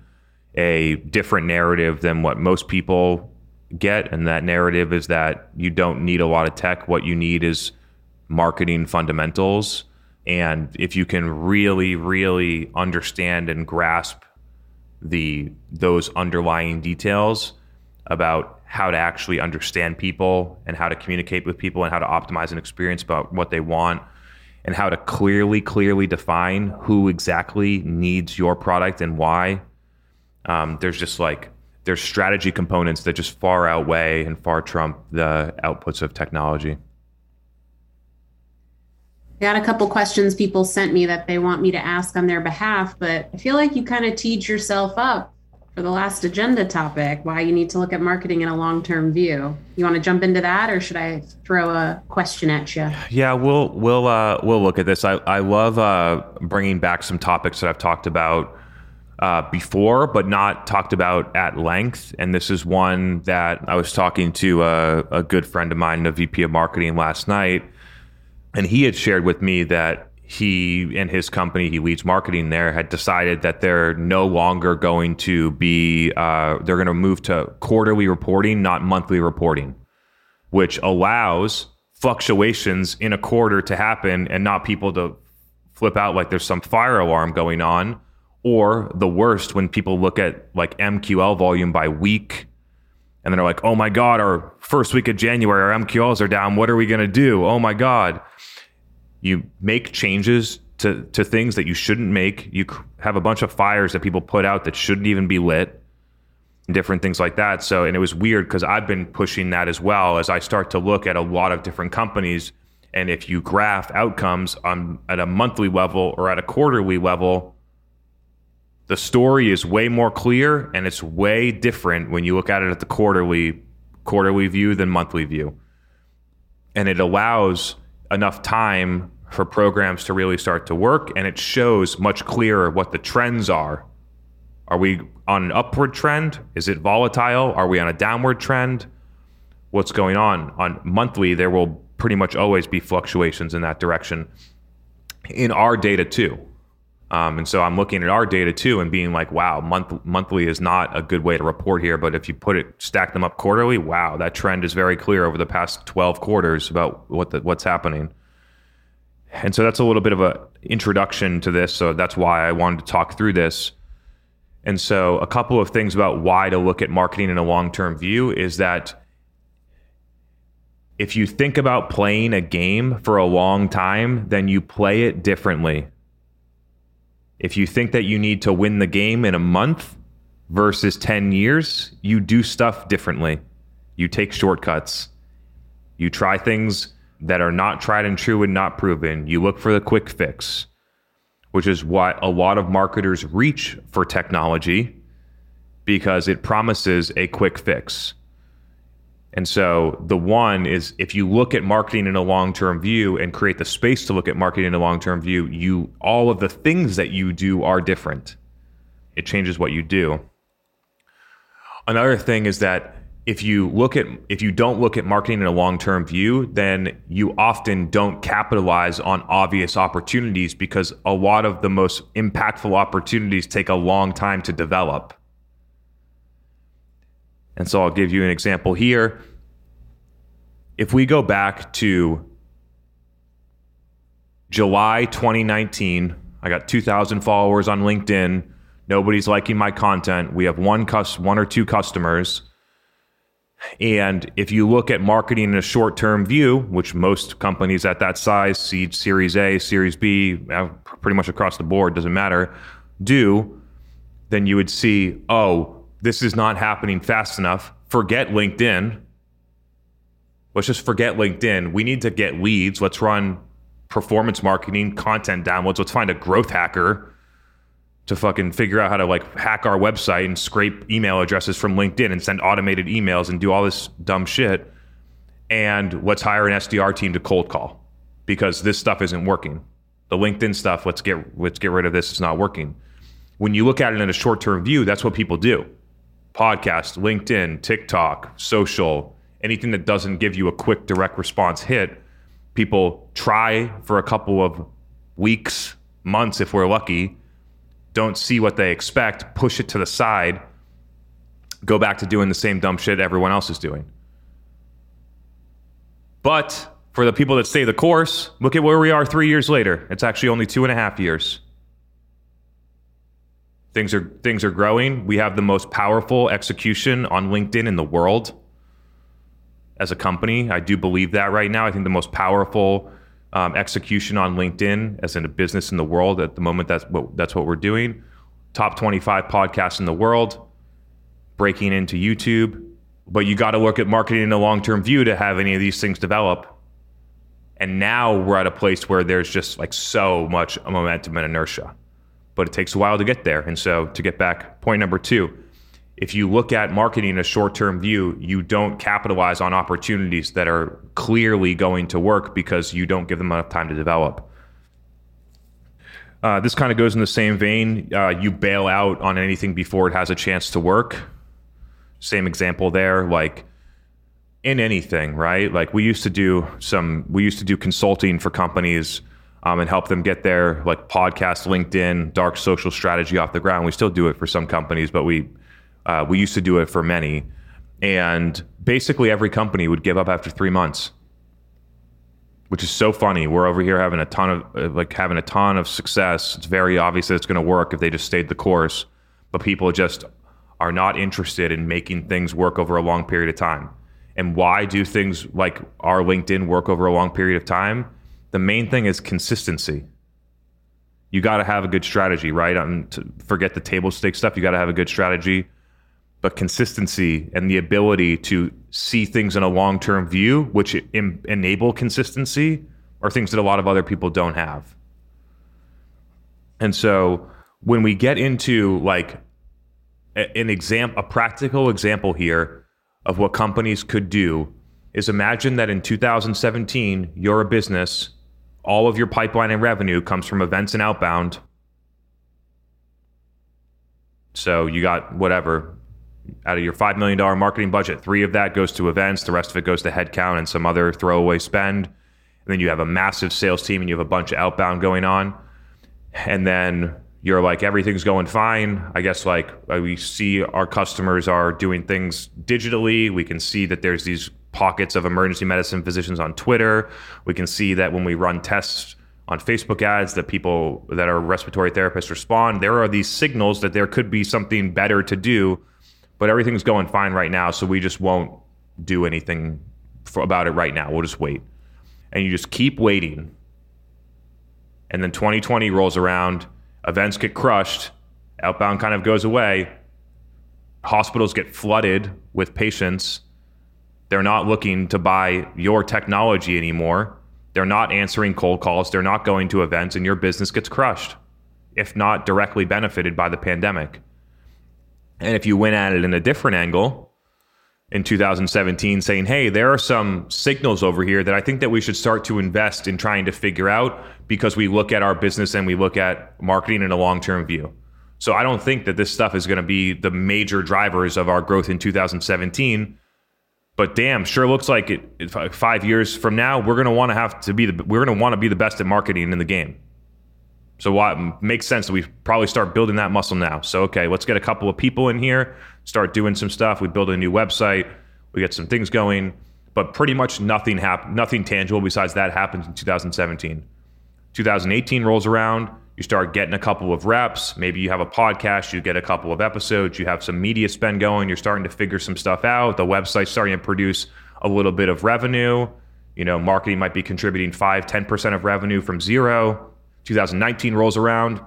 a different narrative than what most people get. And that narrative is that you don't need a lot of tech. What you need is marketing fundamentals. And if you can really, really understand and grasp the those underlying details about how to actually understand people and how to communicate with people and how to optimize an experience about what they want and how to clearly, clearly define who exactly needs your product and why. Um, there's just like, there's strategy components that just far outweigh and far trump the outputs of technology. I got a couple questions people sent me that they want me to ask on their behalf, but I feel like you kind of teed yourself up for the last agenda topic, why you need to look at marketing in a long-term view. You want to jump into that, or should I throw a question at you? Yeah, we'll we'll uh, we'll look at this. I I love uh, bringing back some topics that I've talked about uh, before, but not talked about at length. And this is one that I was talking to a, a good friend of mine, a V P of marketing, last night, and he had shared with me that he and his company, he leads marketing there, had decided that they're no longer going to be, uh, they're going to move to quarterly reporting, not monthly reporting, which allows fluctuations in a quarter to happen and not people to flip out like there's some fire alarm going on, or the worst, when people look at like M Q L volume by week and they're like, oh my God, our first week of January, our M Q Ls are down. What are we going to do? Oh my God. You make changes to, to things that you shouldn't make. You have a bunch of fires that people put out that shouldn't even be lit, and different things like that. So, and it was weird because I've been pushing that as well as I start to look at a lot of different companies. And if you graph outcomes on at a monthly level or at a quarterly level, the story is way more clear and it's way different when you look at it at the quarterly, quarterly view than monthly view. And it allows enough time for programs to really start to work, and it shows much clearer what the trends are. Are we on an upward trend? Is it volatile? Are we on a downward trend? What's going on? On monthly, there will pretty much always be fluctuations in that direction in our data too. Um, and so I'm looking at our data too and being like, wow, month, monthly is not a good way to report here, but if you put it, stack them up quarterly, wow, that trend is very clear over the past twelve quarters about what the, what's happening. And so that's a little bit of a introduction to this. So that's why I wanted to talk through this. And so a couple of things about why to look at marketing in a long-term view is that if you think about playing a game for a long time, then you play it differently. If you think that you need to win the game in a month versus ten years, you do stuff differently. You take shortcuts. You try things that are not tried and true and not proven. You look for the quick fix, which is what a lot of marketers reach for technology because it promises a quick fix. And so the one is, if you look at marketing in a long-term view and create the space to look at marketing in a long-term view, you all of the things that you do are different. It changes what you do. Another thing is that if you look at if you don't look at marketing in a long-term view, then you often don't capitalize on obvious opportunities because a lot of the most impactful opportunities take a long time to develop. And so I'll give you an example here. If we go back to July twenty nineteen, I got two thousand followers on LinkedIn, Nobody's liking my content. We have one cus- one or two customers. And if you look at marketing in a short-term view, which most companies at that size, seed, Series A, Series B, pretty much across the board, doesn't matter, do, then you would see, oh, this is not happening fast enough. Forget LinkedIn. Let's just forget LinkedIn. We need to get leads. Let's run performance marketing, content downloads. Let's find a growth hacker to fucking figure out how to like hack our website and scrape email addresses from LinkedIn and send automated emails and do all this dumb shit. And let's hire an S D R team to cold call because this stuff isn't working. The LinkedIn stuff, let's get let's get rid of this. It's not working. When you look at it in a short-term view, that's what people do. Podcast, LinkedIn, TikTok, social, anything that doesn't give you a quick direct response hit, people try for a couple of weeks, months if we're lucky, don't see what they expect, push it to the side, go back to doing the same dumb shit everyone else is doing. But for the people that stay the course, look at where we are three years later. It's actually only two and a half years. Things are, things are growing. We have the most powerful execution on LinkedIn in the world as a company. I do believe that right now. I think the most powerful Um, execution on LinkedIn as in a business in the world at the moment. That's what that's what we're doing. Top twenty-five podcasts in the world, breaking into YouTube. But you got to look at marketing in a long-term view to have any of these things develop. And now we're at a place where there's just like so much momentum and inertia, but it takes a while to get there. And so to get back, point number two, if you look at marketing in a short-term view, you don't capitalize on opportunities that are clearly going to work because you don't give them enough time to develop. Uh, this kind of goes in the same vein. Uh, you bail out on anything before it has a chance to work. Same example there, like in anything, right? Like we used to do some, we used to do consulting for companies um, and help them get their like podcast, LinkedIn, dark social strategy off the ground. We still do it for some companies, but we, Uh, we used to do it for many, and basically every company would give up after three months, which is so funny. We're over here having a ton of uh, like having a ton of success. It's very obvious that it's going to work if they just stayed the course, but people just are not interested in making things work over a long period of time. And why do things like our LinkedIn work over a long period of time? The main thing is consistency. You got to have a good strategy, right? Um, to forget the table stakes stuff. You got to have a good strategy. But consistency and the ability to see things in a long-term view, which em- enable consistency, are things that a lot of other people don't have. And so when we get into like an example, a practical example here of what companies could do is imagine that in two thousand seventeen, you're a business, all of your pipeline and revenue comes from events and outbound. So you got whatever. Out of your five million dollars marketing budget, three of that goes to events. The rest of it goes to headcount and some other throwaway spend. And then you have a massive sales team and you have a bunch of outbound going on. And then you're like, everything's going fine. I guess like we see our customers are doing things digitally. We can see that there's these pockets of emergency medicine physicians on Twitter. We can see that when we run tests on Facebook ads that people that are respiratory therapists respond. There are these signals that there could be something better to do, but everything's going fine right now, so we just won't do anything for, about it right now. We'll just wait. And you just keep waiting. And then twenty twenty rolls around, events get crushed, outbound kind of goes away, hospitals get flooded with patients. They're not looking to buy your technology anymore. They're not answering cold calls. They're not going to events, and your business gets crushed, if not directly benefited by the pandemic. And if you went at it in a different angle in two thousand seventeen saying, hey, there are some signals over here that I think that we should start to invest in trying to figure out because we look at our business and we look at marketing in a long-term view. So I don't think that this stuff is going to be the major drivers of our growth in two thousand seventeen. But damn, sure looks like it five years from now, we're going to want to have to be the we're going to want to be the best at marketing in the game. So what makes sense that we probably start building that muscle now. So, okay, let's get a couple of people in here, start doing some stuff. We build a new website. We get some things going, but pretty much nothing happened, nothing tangible besides that happens in two thousand seventeen. two thousand eighteen rolls around. You start getting a couple of reps. Maybe you have a podcast, you get a couple of episodes, you have some media spend going, you're starting to figure some stuff out. The website's starting to produce a little bit of revenue. You know, marketing might be contributing five, ten percent of revenue from zero. two thousand nineteen rolls around.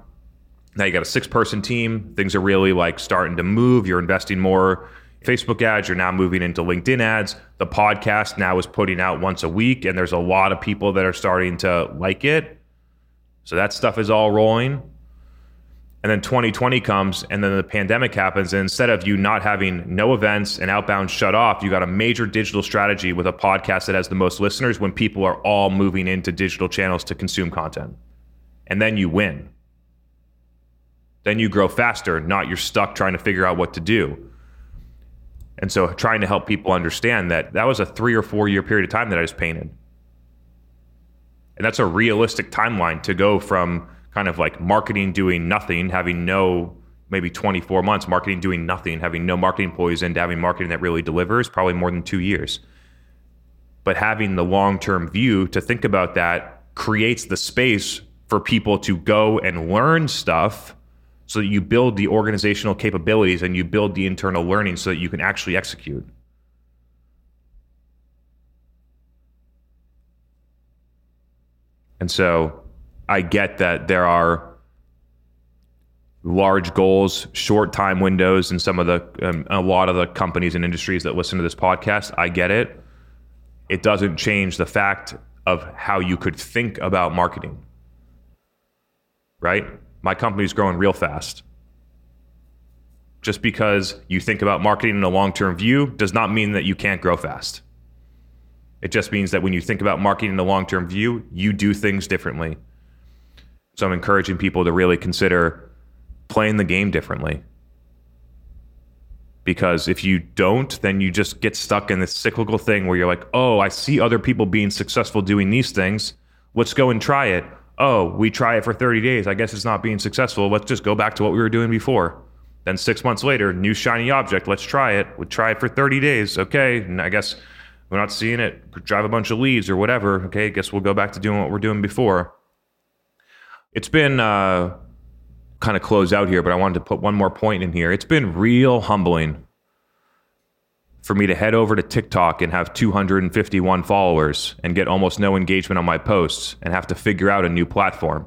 Now you got a six-person team. Things are really like starting to move. You're investing more Facebook ads. You're now moving into LinkedIn ads. The podcast now is putting out once a week, and there's a lot of people that are starting to like it. So that stuff is all rolling. And then twenty twenty comes, and then the pandemic happens. And instead of you not having no events and outbound shut off, you got a major digital strategy with a podcast that has the most listeners when people are all moving into digital channels to consume content. And then you win. Then you grow faster, not you're stuck trying to figure out what to do. And so trying to help people understand that that was a three or four year period of time that I just painted. And that's a realistic timeline to go from kind of like marketing doing nothing, having no, maybe twenty-four months, marketing doing nothing, having no marketing employees, into having marketing that really delivers, probably more than two years. But having the long-term view to think about that creates the space for people to go and learn stuff so that you build the organizational capabilities and you build the internal learning so that you can actually execute. And so I get that there are large goals, short time windows in some of the, um, a lot of the companies and industries that listen to this podcast. I get it. It doesn't change the fact of how you could think about marketing, right? My company's growing real fast. Just because you think about marketing in a long-term view does not mean that you can't grow fast. It just means that when you think about marketing in a long-term view, you do things differently. So I'm encouraging people to really consider playing the game differently. Because if you don't, then you just get stuck in this cyclical thing where you're like, oh, I see other people being successful doing these things. Let's go and try it. Oh, we try it for thirty days. I guess it's not being successful. Let's just go back to what we were doing before. Then six months later, new shiny object. Let's try it. We'll try it for thirty days. Okay, and I guess we're not seeing it, drive a bunch of leads or whatever. Okay, I guess we'll go back to doing what we're doing before. It's been, uh, kind of close out here, but I wanted to put one more point in here. It's been real humbling for me to head over to TikTok and have two hundred fifty-one followers and get almost no engagement on my posts and have to figure out a new platform.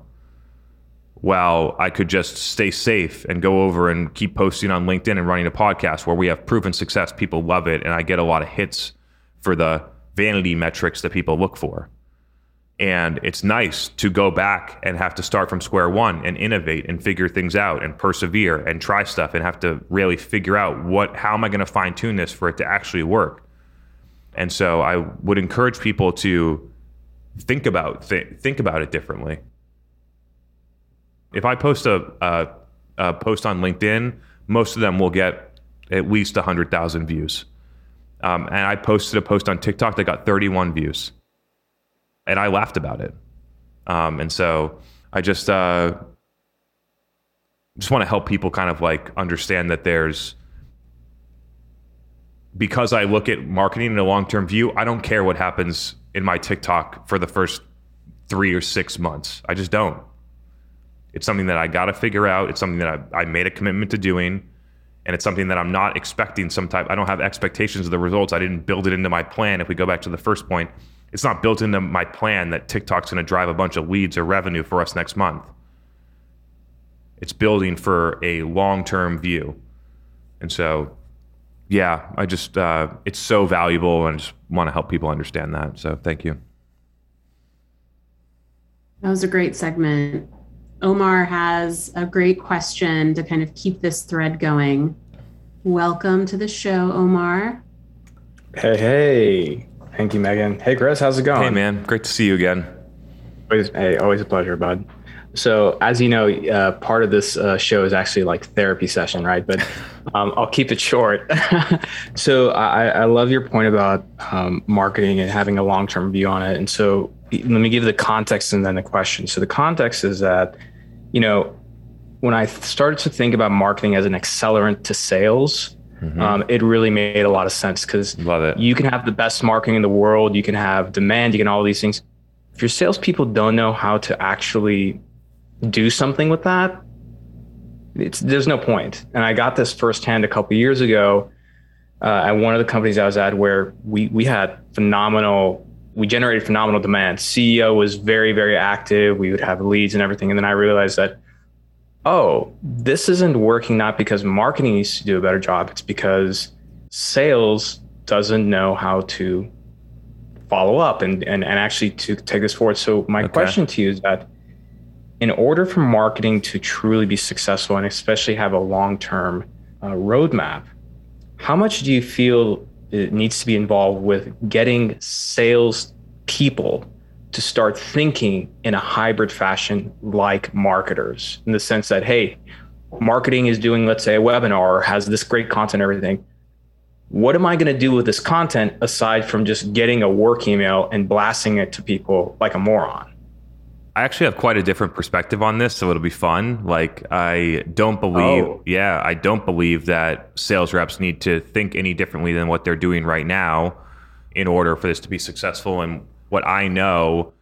While I could just stay safe and go over and keep posting on LinkedIn and running a podcast where we have proven success, people love it, and I get a lot of hits for the vanity metrics that people look for. And it's nice to go back and have to start from square one and innovate and figure things out and persevere and try stuff and have to really figure out what, how am I going to fine tune this for it to actually work? And so I would encourage people to think about, th- think about it differently. If I post a, a, a post on LinkedIn, most of them will get at least one hundred thousand views. Um, and I posted a post on TikTok that got thirty-one views, and I laughed about it. Um, and so I just uh, just want to help people kind of like understand that there's, because I look at marketing in a long-term view, I don't care what happens in my TikTok for the first three or six months. I just don't. It's something that I got to figure out. It's something that I, I made a commitment to doing. And it's something that I'm not expecting some type. I don't have expectations of the results. I didn't build it into my plan. If we go back to the first point, it's not built into my plan that TikTok's going to drive a bunch of leads or revenue for us next month. It's building for a long-term view. And so, yeah, I just, uh, it's so valuable, and I just want to help people understand that. So thank you. That was a great segment. Omar has a great question to kind of keep this thread going. Welcome to the show, Omar. Hey, hey. Thank you, Megan. Hey, Chris, how's it going? Hey, man. Great to see you again. Always, hey, always a pleasure, bud. So as you know, uh, part of this uh, show is actually like therapy session, right? But um, I'll keep it short. So I, I love your point about um, marketing and having a long-term view on it. And so let me give the context and then the question. So the context is that, you know, when I started to think about marketing as an accelerant to sales, mm-hmm. um, it really made a lot of sense, because you can have the best marketing in the world, you can have demand, you can all these things. If your salespeople don't know how to actually do something with that, it's, there's no point. And I got this firsthand a couple years ago uh, at one of the companies I was at, where we we had phenomenal, we generated phenomenal demand. C E O was very, very active. We would have leads and everything. And then I realized that, oh, this isn't working, not because marketing needs to do a better job. It's because sales doesn't know how to follow up and, and, and actually to take this forward. So my okay. question to you is that in order for marketing to truly be successful and especially have a long-term uh, roadmap, how much do you feel it needs to be involved with getting sales people to start thinking in a hybrid fashion like marketers, in the sense that, hey, marketing is doing, let's say, a webinar or has this great content and everything. What am I going to do with this content aside from just getting a work email and blasting it to people like a moron? I actually have quite a different perspective on this, so it'll be fun. Like, I don't believe, oh. yeah, I don't believe that sales reps need to think any differently than what they're doing right now in order for this to be successful. And what I know,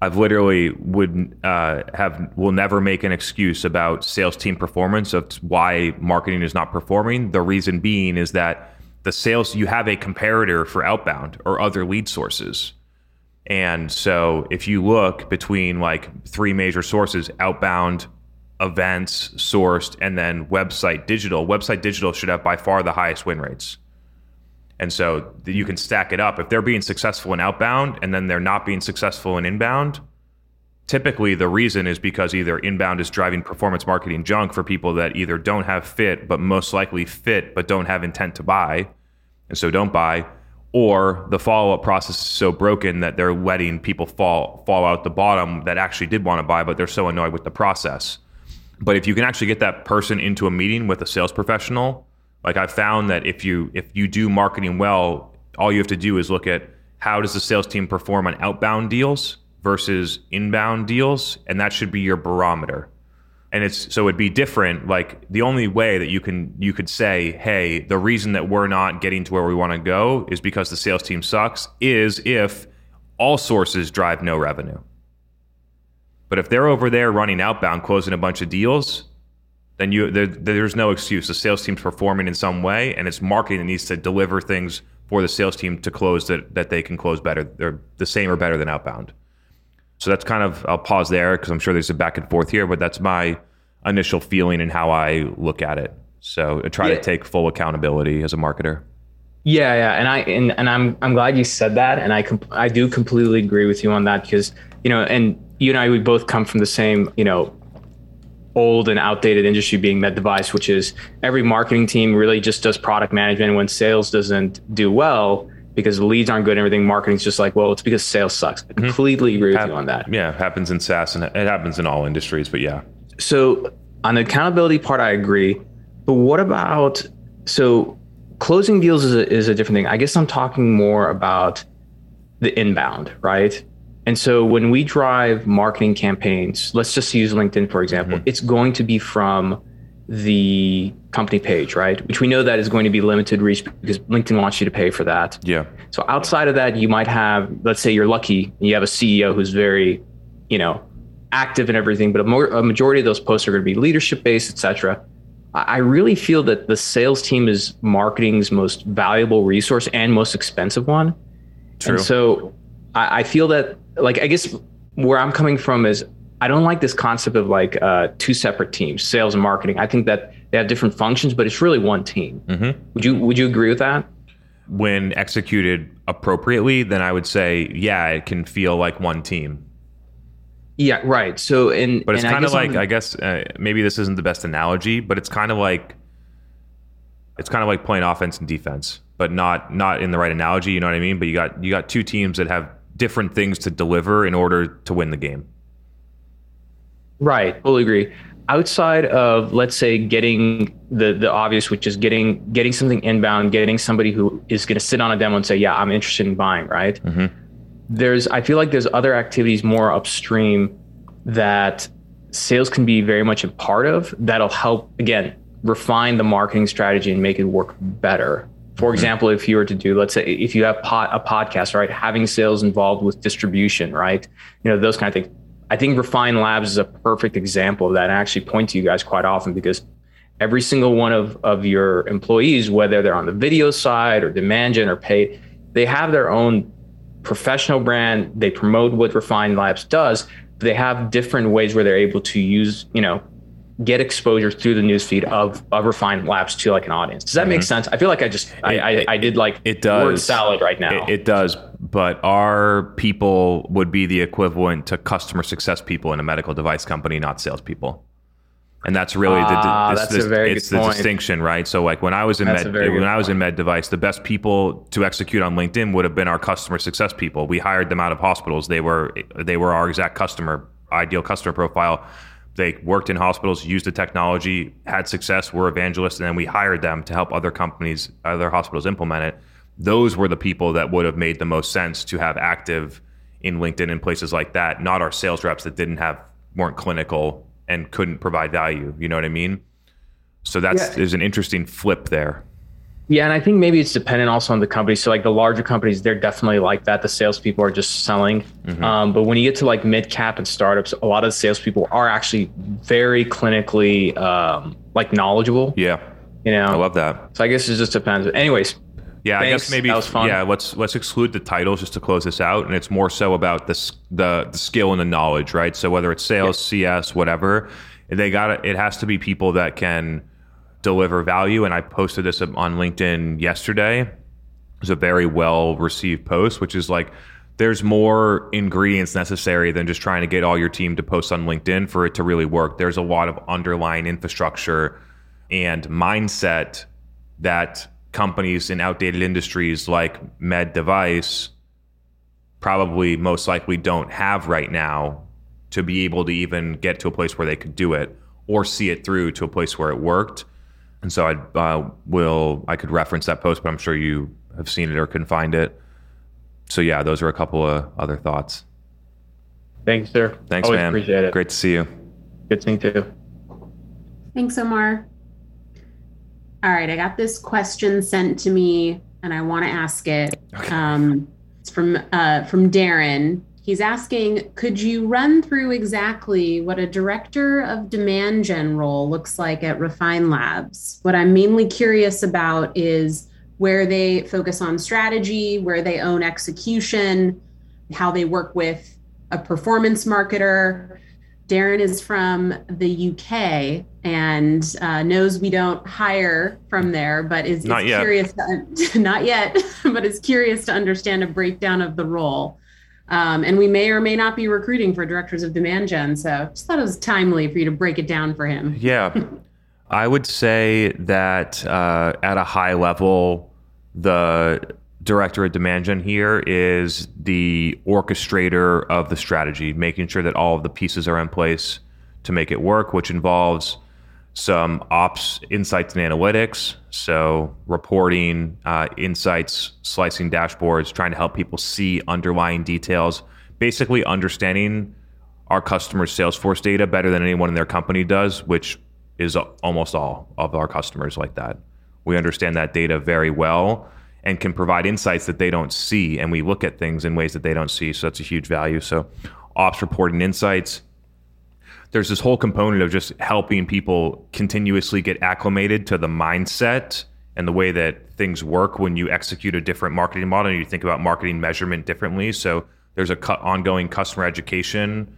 I've literally would uh, have will never make an excuse about sales team performance of why marketing is not performing. The reason being is that the sales, you have a comparator for outbound or other lead sources. And so if you look between like three major sources, outbound, events, sourced, and then website digital, website digital should have by far the highest win rates. And so you can stack it up. If they're being successful in outbound and then they're not being successful in inbound, typically the reason is because either inbound is driving performance marketing junk for people that either don't have fit, but most likely fit, but don't have intent to buy, and so don't buy, or the follow-up process is so broken that they're letting people fall fall out the bottom that actually did want to buy, but they're so annoyed with the process. But if you can actually get that person into a meeting with a sales professional, like I've found that if you if you do marketing well, all you have to do is look at how does the sales team perform on outbound deals versus inbound deals, and that should be your barometer. And it's so it'd be different. Like the only way that you can you could say, hey, the reason that we're not getting to where we want to go is because the sales team sucks, is if all sources drive no revenue. But if they're over there running outbound, closing a bunch of deals, then you there, there's no excuse. The sales team's performing in some way, and it's marketing that needs to deliver things for the sales team to close that that they can close better. They're the same or better than outbound. So that's kind of, I'll pause there because I'm sure there's a back and forth here, but that's my initial feeling and how I look at it. So I try yeah. to take full accountability as a marketer. Yeah, yeah, and I and, and I'm I'm glad you said that, and I comp- I do completely agree with you on that because you know, and you and I we both come from the same you know old and outdated industry being med device, which is every marketing team really just does product management when sales doesn't do well. Because the leads aren't good and everything, marketing's just like, well, it's because sales sucks. I completely mm-hmm. agree with Hap- you on that. Yeah, it happens in SaaS and it happens in all industries, but yeah. So on the accountability part, I agree. But what about, so closing deals is a, is a different thing. I guess I'm talking more about the inbound, right? And so when we drive marketing campaigns, let's just use LinkedIn, for example, mm-hmm. it's going to be from the company page, right? Which we know that is going to be limited reach because LinkedIn wants you to pay for that. Yeah. So outside of that, you might have, let's say you're lucky, and you have a C E O who's very, you know, active and everything, but a, more, a majority of those posts are going to be leadership based, et cetera. I really feel that the sales team is marketing's most valuable resource and most expensive one. True. And so I, I feel that, like, I guess where I'm coming from is I don't like this concept of like uh, two separate teams, sales and marketing. I think that they have different functions, but it's really one team. Mm-hmm. Would you would you agree with that? When executed appropriately, then I would say, yeah, it can feel like one team. Yeah, right. So, and but it's kind of like, I guess, like, I guess uh, maybe this isn't the best analogy, but it's kind of like it's kind of like playing offense and defense, but not not in the right analogy. You know what I mean? But you got you got two teams that have different things to deliver in order to win the game. Right, fully agree. Outside of, let's say, getting the the obvious, which is getting getting something inbound, getting somebody who is going to sit on a demo and say, yeah, I'm interested in buying, right? Mm-hmm. There's, I feel like there's other activities more upstream that sales can be very much a part of that'll help, again, refine the marketing strategy and make it work better. For example, if you were to do, let's say, if you have pot, a podcast, right, having sales involved with distribution, right, you know, those kind of things. I think Refine Labs is a perfect example of that. I actually point to you guys quite often because every single one of, of your employees, whether they're on the video side or demand gen or paid, they have their own professional brand. They promote what Refine Labs does. They have different ways where they're able to use, you know, get exposure through the newsfeed of, of Refine Labs to like an audience. Does that mm-hmm. make sense? I feel like I just, I, it, I, it, I did like it does. Word salad right now. It, it does. But our people would be the equivalent to customer success people in a medical device company, not salespeople. And that's really the, ah, it's, that's this, a very it's good the point. distinction, right? So like when I was in that's med, when I was point. in med device, the best people to execute on LinkedIn would have been our customer success people. We hired them out of hospitals. They were, they were our exact customer, ideal customer profile. They worked in hospitals, used the technology, had success, were evangelists, and then we hired them to help other companies, other hospitals implement it. Those were the people that would have made the most sense to have active in LinkedIn and places like that, not our sales reps that didn't have, weren't clinical and couldn't provide value. You know what I mean? So that's, yeah. there's an interesting flip there. Yeah, and I think maybe it's dependent also on the company. So like the larger companies, they're definitely like that. The salespeople are just selling. Mm-hmm. Um, but when you get to like mid-cap and startups, a lot of the salespeople are actually very clinically um, like knowledgeable. Yeah, you know, I love that. So I guess it just depends. Anyways, yeah, thanks. I guess maybe that was fun. Yeah, let's let's exclude the titles just to close this out, and it's more so about this the the skill and the knowledge, right? So whether it's sales, yeah. C S, whatever, they got it. Has to be people that can deliver value. And I posted this on LinkedIn yesterday. It was a very well received post, which is like, there's more ingredients necessary than just trying to get all your team to post on LinkedIn for it to really work. There's a lot of underlying infrastructure and mindset that companies in outdated industries like med device probably most likely don't have right now to be able to even get to a place where they could do it or see it through to a place where it worked. And so I uh, will, I could reference that post, but I'm sure you have seen it or can find it. So yeah, those are a couple of other thoughts. Thanks, sir. Thanks, Always man. Appreciate it. Great to see you. Good seeing you too. Thanks, Omar. All right, I got this question sent to me and I want to ask it. Okay. Um, it's from uh, from Darren. He's asking, could you run through exactly what a director of demand gen role looks like at Refine Labs? What I'm mainly curious about is where they focus on strategy, where they own execution, how they work with a performance marketer. Darren is from the U K and uh, knows we don't hire from there, but is, is not curious, yet. To, not yet, but is curious to understand a breakdown of the role. Um, and we may or may not be recruiting for directors of demand gen. So just thought it was timely for you to break it down for him. Yeah, I would say that uh, at a high level, the director of demand gen here is the orchestrator of the strategy, making sure that all of the pieces are in place to make it work, which involves some ops insights and analytics. So reporting, uh, insights, slicing dashboards, trying to help people see underlying details, basically understanding our customers' Salesforce data better than anyone in their company does, which is almost all of our customers like that. We understand that data very well and can provide insights that they don't see. And we look at things in ways that they don't see. So that's a huge value. So ops, reporting, insights. There's this whole component of just helping people continuously get acclimated to the mindset and the way that things work when you execute a different marketing model and you think about marketing measurement differently. So there's a cu- ongoing customer education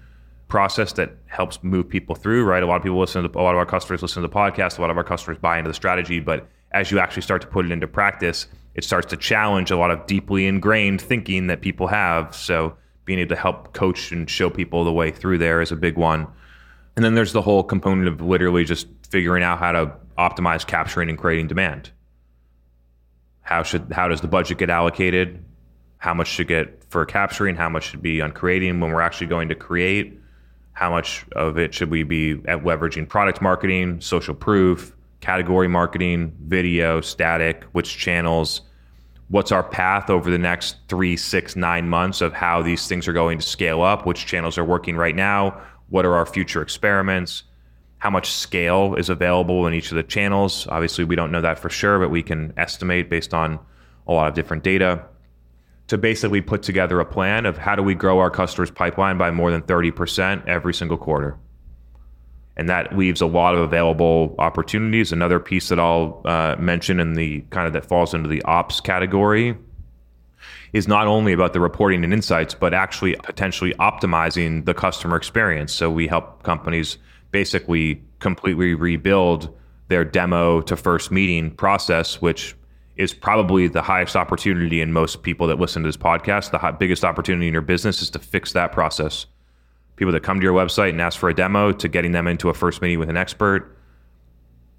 process that helps move people through, right? A lot of people listen to, a lot of our customers listen to the podcast, a lot of our customers buy into the strategy, but as you actually start to put it into practice, it starts to challenge a lot of deeply ingrained thinking that people have. So being able to help coach and show people the way through there is a big one. And then there's the whole component of literally just figuring out how to optimize capturing and creating demand. How should how does the budget get allocated? How much should get for capturing? How much should be on creating when we're actually going to create? How much of it should we be at leveraging product marketing, social proof, category marketing, video, static, which channels? What's our path over the next three, six, nine months of how these things are going to scale up? Which channels are working right now? What are our future experiments? How much scale is available in each of the channels? Obviously, we don't know that for sure, but we can estimate based on a lot of different data. to basically put together a plan of how do we grow our customers' pipeline by more than thirty percent every single quarter. And that leaves a lot of available opportunities. Another piece that I'll uh, mention in the kind of that falls into the ops category is not only about the reporting and insights, but actually potentially optimizing the customer experience. So we help companies basically completely rebuild their demo to first meeting process, which is probably the highest opportunity in most people that listen to this podcast. The biggest opportunity in your business is to fix that process. People that come to your website and ask for a demo to getting them into a first meeting with an expert,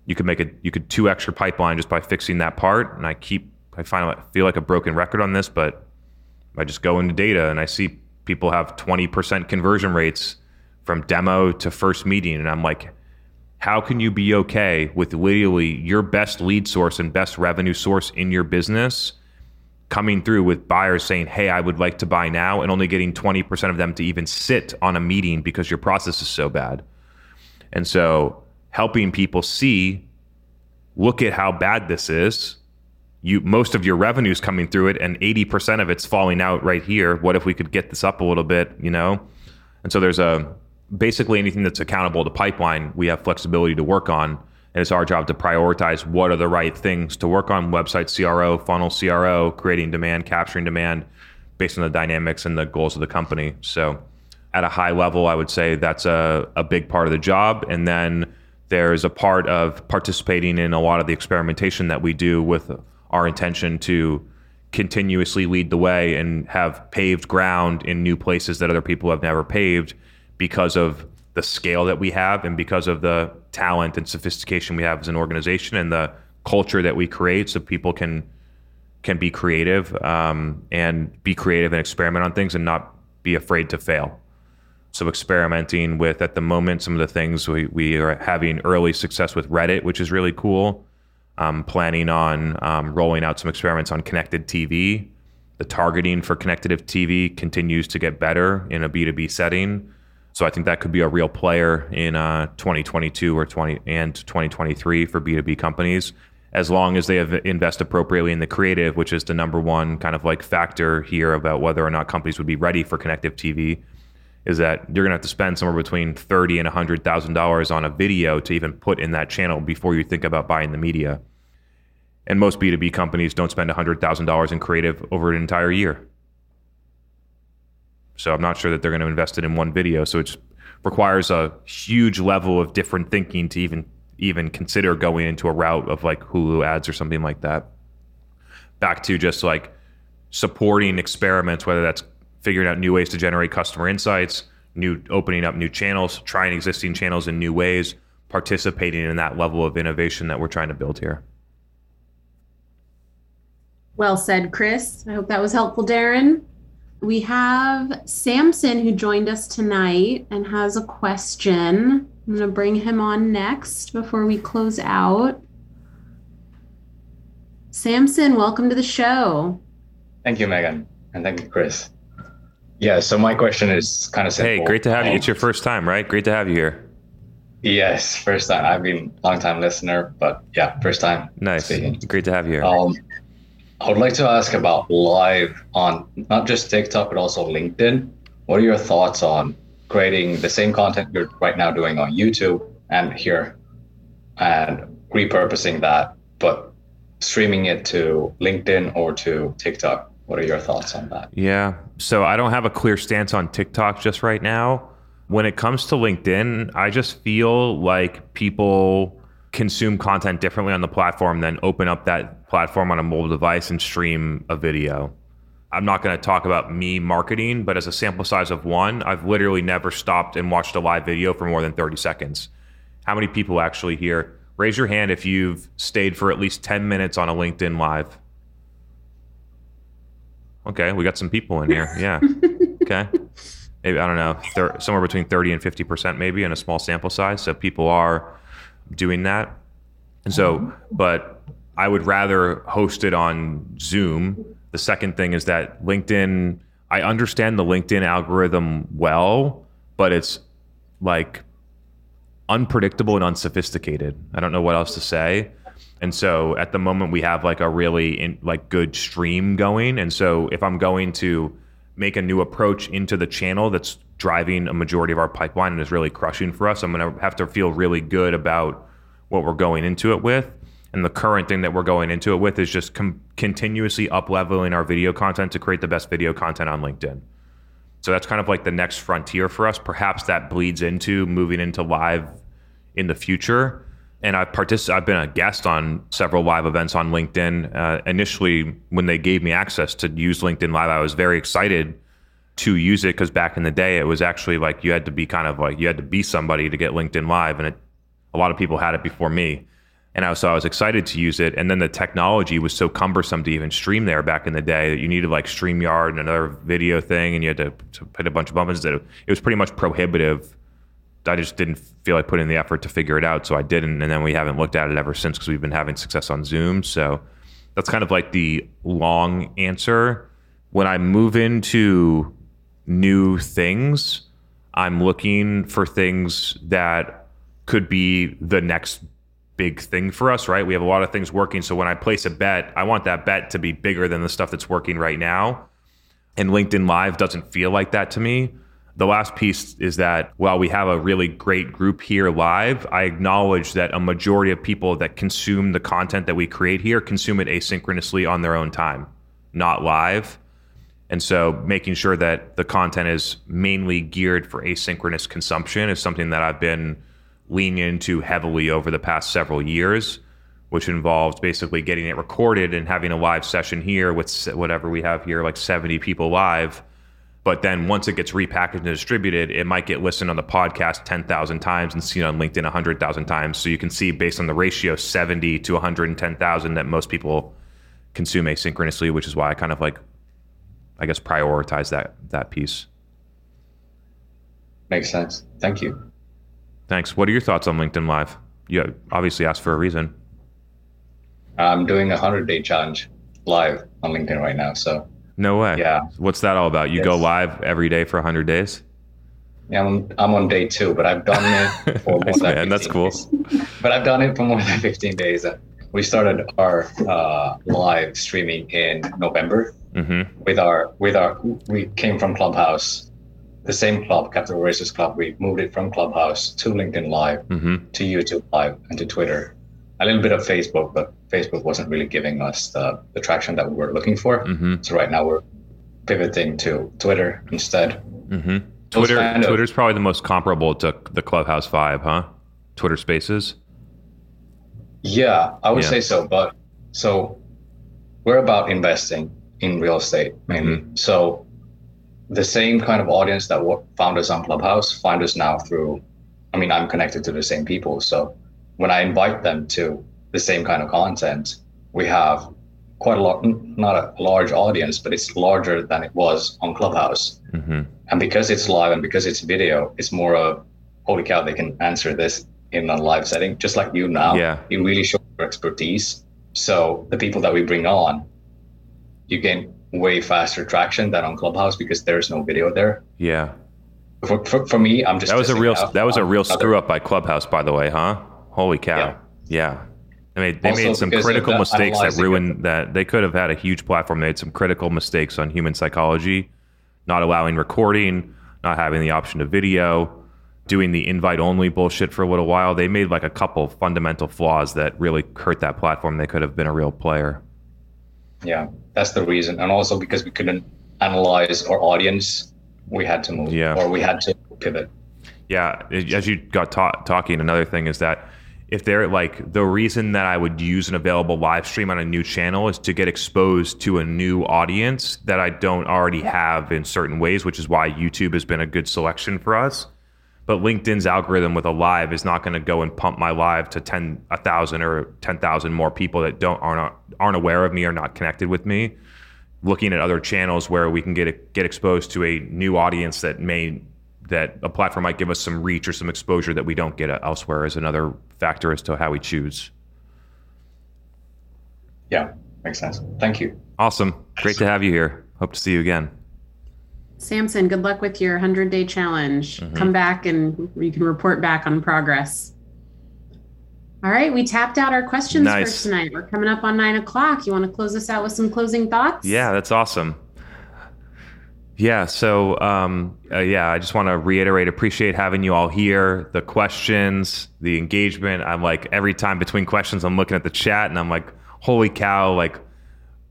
you could make a you could two extra pipeline just by fixing that part. And I keep I find I feel like a broken record on this, but I just go into data and I see people have twenty percent conversion rates from demo to first meeting, and I'm like, how can you be okay with literally your best lead source and best revenue source in your business coming through with buyers saying, hey, I would like to buy now, and only getting twenty percent of them to even sit on a meeting because your process is so bad? And so helping people see, look at how bad this is. You, most of your revenue is coming through it and eighty percent of it's falling out right here. What if we could get this up a little bit, you know? And so there's a, basically anything that's accountable to pipeline, we have flexibility to work on. And it's our job to prioritize what are the right things to work on: website C R O, funnel C R O, creating demand, capturing demand based on the dynamics and the goals of the company. So at a high level, I would say that's a, a big part of the job. And then there's a part of participating in a lot of the experimentation that we do with our intention to continuously lead the way and have paved ground in new places that other people have never paved because of the scale that we have and because of the talent and sophistication we have as an organization and the culture that we create, so people can can be creative um, and be creative and experiment on things and not be afraid to fail. So experimenting with, at the moment, some of the things we, we are having early success with Reddit, which is really cool. I'm planning on um, rolling out some experiments on connected T V. The targeting for connected T V continues to get better in a B two B setting. So I think that could be a real player in uh, twenty twenty-two or twenty and twenty twenty-three for B two B companies, as long as they have invest appropriately in the creative, which is the number one kind of like factor here about whether or not companies would be ready for connective T V, is that you're going to have to spend somewhere between thirty thousand dollars and one hundred thousand dollars on a video to even put in that channel before you think about buying the media. And most B two B companies don't spend one hundred thousand dollars in creative over an entire year. So I'm not sure that they're going to invest it in one video. So it just requires a huge level of different thinking to even even consider going into a route of like Hulu ads or something like that. Back to just like supporting experiments, whether that's figuring out new ways to generate customer insights, new opening up new channels, trying existing channels in new ways, participating in that level of innovation that we're trying to build here. Well said, Chris. I hope that was helpful, Darren. We have Samson who joined us tonight and has a question. I'm going to bring him on next before we close out. Samson, welcome to the show. Thank you, Megan. And thank you, Chris. Yeah, so my question is kind of simple. Hey, great to have you. It's your first time, right? Great to have you here. Yes, first time. I've been a long-time listener, but yeah, first time. Nice. Speaking. Great to have you here. Um, I would like to ask about live on not just TikTok, but also LinkedIn. What are your thoughts on creating the same content you're right now doing on YouTube and here and repurposing that, but streaming it to LinkedIn or to TikTok? What are your thoughts on that? Yeah. So I don't have a clear stance on TikTok just right now. When it comes to LinkedIn, I just feel like people consume content differently on the platform than open up that platform on a mobile device and stream a video. I'm not going to talk about me marketing, but as a sample size of one, I've literally never stopped and watched a live video for more than thirty seconds. How many people actually here? Raise your hand if you've stayed for at least ten minutes on a LinkedIn Live. Okay, we got some people in here. Yeah. Okay. Maybe, I don't know, thir- somewhere between thirty and fifty percent maybe in a small sample size. So people are doing that. And so, but I would rather host it on Zoom. The second thing is that LinkedIn, I understand the LinkedIn algorithm well, but it's like unpredictable and unsophisticated. I don't know what else to say. And so at the moment we have like a really in, like good stream going. And so if I'm going to make a new approach into the channel that's driving a majority of our pipeline and is really crushing for us, I'm going to have to feel really good about what we're going into it with. And the current thing that we're going into it with is just com- continuously up-leveling our video content to create the best video content on LinkedIn. So that's kind of like the next frontier for us. Perhaps that bleeds into moving into live in the future. And I've partic- I've been a guest on several live events on LinkedIn. Uh, initially, when they gave me access to use LinkedIn Live, I was very excited to use it because back in the day, it was actually like you had to be kind of like, you had to be somebody to get LinkedIn Live. And it, a lot of people had it before me. And I was, so I was excited to use it. And then the technology was so cumbersome to even stream there back in the day that you needed like StreamYard and another video thing, and you had to, to hit a bunch of buttons. That it was pretty much prohibitive. I just didn't feel like putting in the effort to figure it out, so I didn't. And then we haven't looked at it ever since because we've been having success on Zoom. So that's kind of like the long answer. When I move into new things, I'm looking for things that could be the next big thing for us, right? We have a lot of things working. So when I place a bet, I want that bet to be bigger than the stuff that's working right now. And LinkedIn Live doesn't feel like that to me. The last piece is that while we have a really great group here live, I acknowledge that a majority of people that consume the content that we create here consume it asynchronously on their own time, not live. And so making sure that the content is mainly geared for asynchronous consumption is something that I've been leaning into heavily over the past several years, which involves basically getting it recorded and having a live session here with whatever we have here, like seventy people live. But then once it gets repackaged and distributed, it might get listened on the podcast ten thousand times and seen on LinkedIn one hundred thousand times. So you can see based on the ratio, seventy to one hundred ten thousand that most people consume asynchronously, which is why I kind of like, I guess, prioritize that that piece. Makes sense. Thank you. Thanks. What are your thoughts on LinkedIn Live? You obviously asked for a reason. I'm doing a one hundred day challenge live on LinkedIn right now, so. No way. Yeah. What's that all about? You yes. go live every day for one hundred days? Yeah, I'm, I'm on day two, but I've done it for nice, more than man, fifteen that's cool. days. But I've done it for more than fifteen days. We started our uh, live streaming in November mm-hmm. with our, with our, we came from Clubhouse, the same club, Capital Racers Club. We moved it from Clubhouse to LinkedIn Live, mm-hmm. to YouTube Live, and to Twitter. A little bit of Facebook, but Facebook wasn't really giving us the, the traction that we were looking for. Mm-hmm. So right now we're pivoting to Twitter instead. Mm-hmm. Twitter kind of, Twitter's probably the most comparable to the Clubhouse vibe, huh? Twitter Spaces? Yeah, I would yeah. say so. But so we're about investing in real estate mainly. Mm-hmm. So the same kind of audience that found us on Clubhouse find us now through, I mean, I'm connected to the same people. So when I invite them to the same kind of content, we have quite a lot, not a large audience, but it's larger than it was on Clubhouse. Mm-hmm. And because it's live and because it's video, it's more of, holy cow, they can answer this in a live setting, just like you now. Yeah. You really show your expertise. So the people that we bring on, you gain way faster traction than on Clubhouse because there's no video there. Yeah. For, for, for me, I'm just- That was a real, that was a real screw up by Clubhouse, by the way, huh? Holy cow. Yeah. yeah. I mean, they also made some critical that mistakes that ruined that. They could have had a huge platform. They made some critical mistakes on human psychology, not allowing recording, not having the option of video, doing the invite only bullshit for a little while. They made like a couple fundamental flaws that really hurt that platform. They could have been a real player. Yeah, that's the reason. And also because we couldn't analyze our audience, we had to move yeah. or we had to pivot. Yeah, as you got ta- talking, another thing is that if they're like, the reason that I would use an available live stream on a new channel is to get exposed to a new audience that I don't already have in certain ways, which is why YouTube has been a good selection for us. But LinkedIn's algorithm with a live is not going to go and pump my live to ten, one thousand or ten thousand more people that don't aren't aren't aware of me or not connected with me. Looking at other channels where we can get get exposed to a new audience that may. that a platform might give us some reach or some exposure that we don't get elsewhere is another factor as to how we choose. Yeah, makes sense. Thank you. Awesome. Great to have you here. Hope to see you again. Samson, good luck with your one hundred day challenge. Mm-hmm. Come back and you can report back on progress. All right, we tapped out our questions nice. for tonight. We're coming up on nine o'clock. You want to close us out with some closing thoughts? Yeah, that's awesome. Yeah, so um, uh, yeah, I just want to reiterate, appreciate having you all here. The questions, the engagement. I'm like, every time between questions, I'm looking at the chat and I'm like, holy cow, like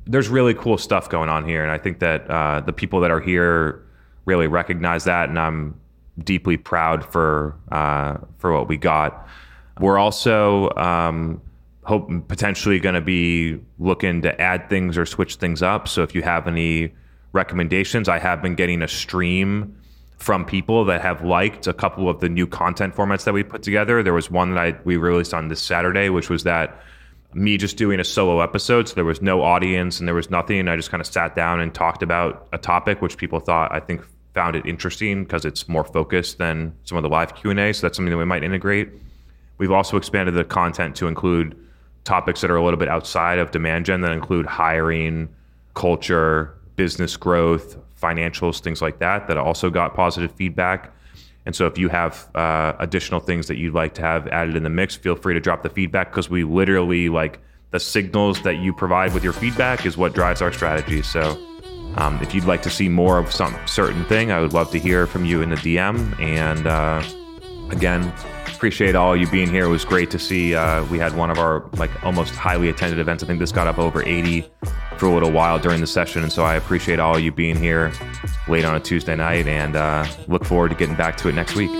there's really cool stuff going on here. And I think that uh, the people that are here really recognize that. And I'm deeply proud for uh, for what we got. We're also um, hope potentially going to be looking to add things or switch things up. So if you have any recommendations, I have been getting a stream from people that have liked a couple of the new content formats that we put together. There was one that I we released on this Saturday, which was that me just doing a solo episode. So there was no audience and there was nothing. And I just kind of sat down and talked about a topic which people thought, I think, found it interesting because it's more focused than some of the live Q and A. So that's something that we might integrate. We've also expanded the content to include topics that are a little bit outside of demand gen that include hiring, culture, business growth, financials, things like that, that also got positive feedback. And so if you have uh, additional things that you'd like to have added in the mix, feel free to drop the feedback, because we literally, like, the signals that you provide with your feedback is what drives our strategy. So um, if you'd like to see more of some certain thing, I would love to hear from you in the D M. And uh, again, appreciate all you being here. It was great to see. Uh, we had one of our like almost highly attended events. I think this got up over eighty for a little while during the session. And so I appreciate all you being here late on a Tuesday night, and uh, look forward to getting back to it next week.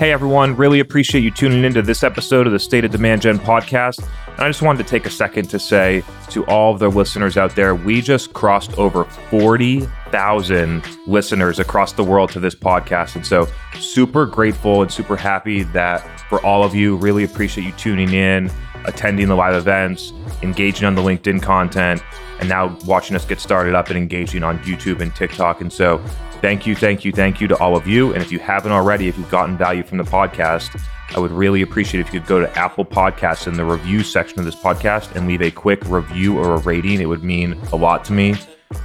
Hey everyone, really appreciate you tuning into this episode of the State of Demand Gen podcast. And I just wanted to take a second to say to all of the listeners out there, we just crossed over forty thousand listeners across the world to this podcast. And so super grateful and super happy that for all of you, really appreciate you tuning in, attending the live events, engaging on the LinkedIn content, and now watching us get started up and engaging on YouTube and TikTok. And so thank you, thank you, thank you to all of you. And if you haven't already, if you've gotten value from the podcast, I would really appreciate if you could go to Apple Podcasts in the review section of this podcast and leave a quick review or a rating. It would mean a lot to me.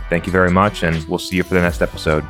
Thank you very much, and we'll see you for the next episode.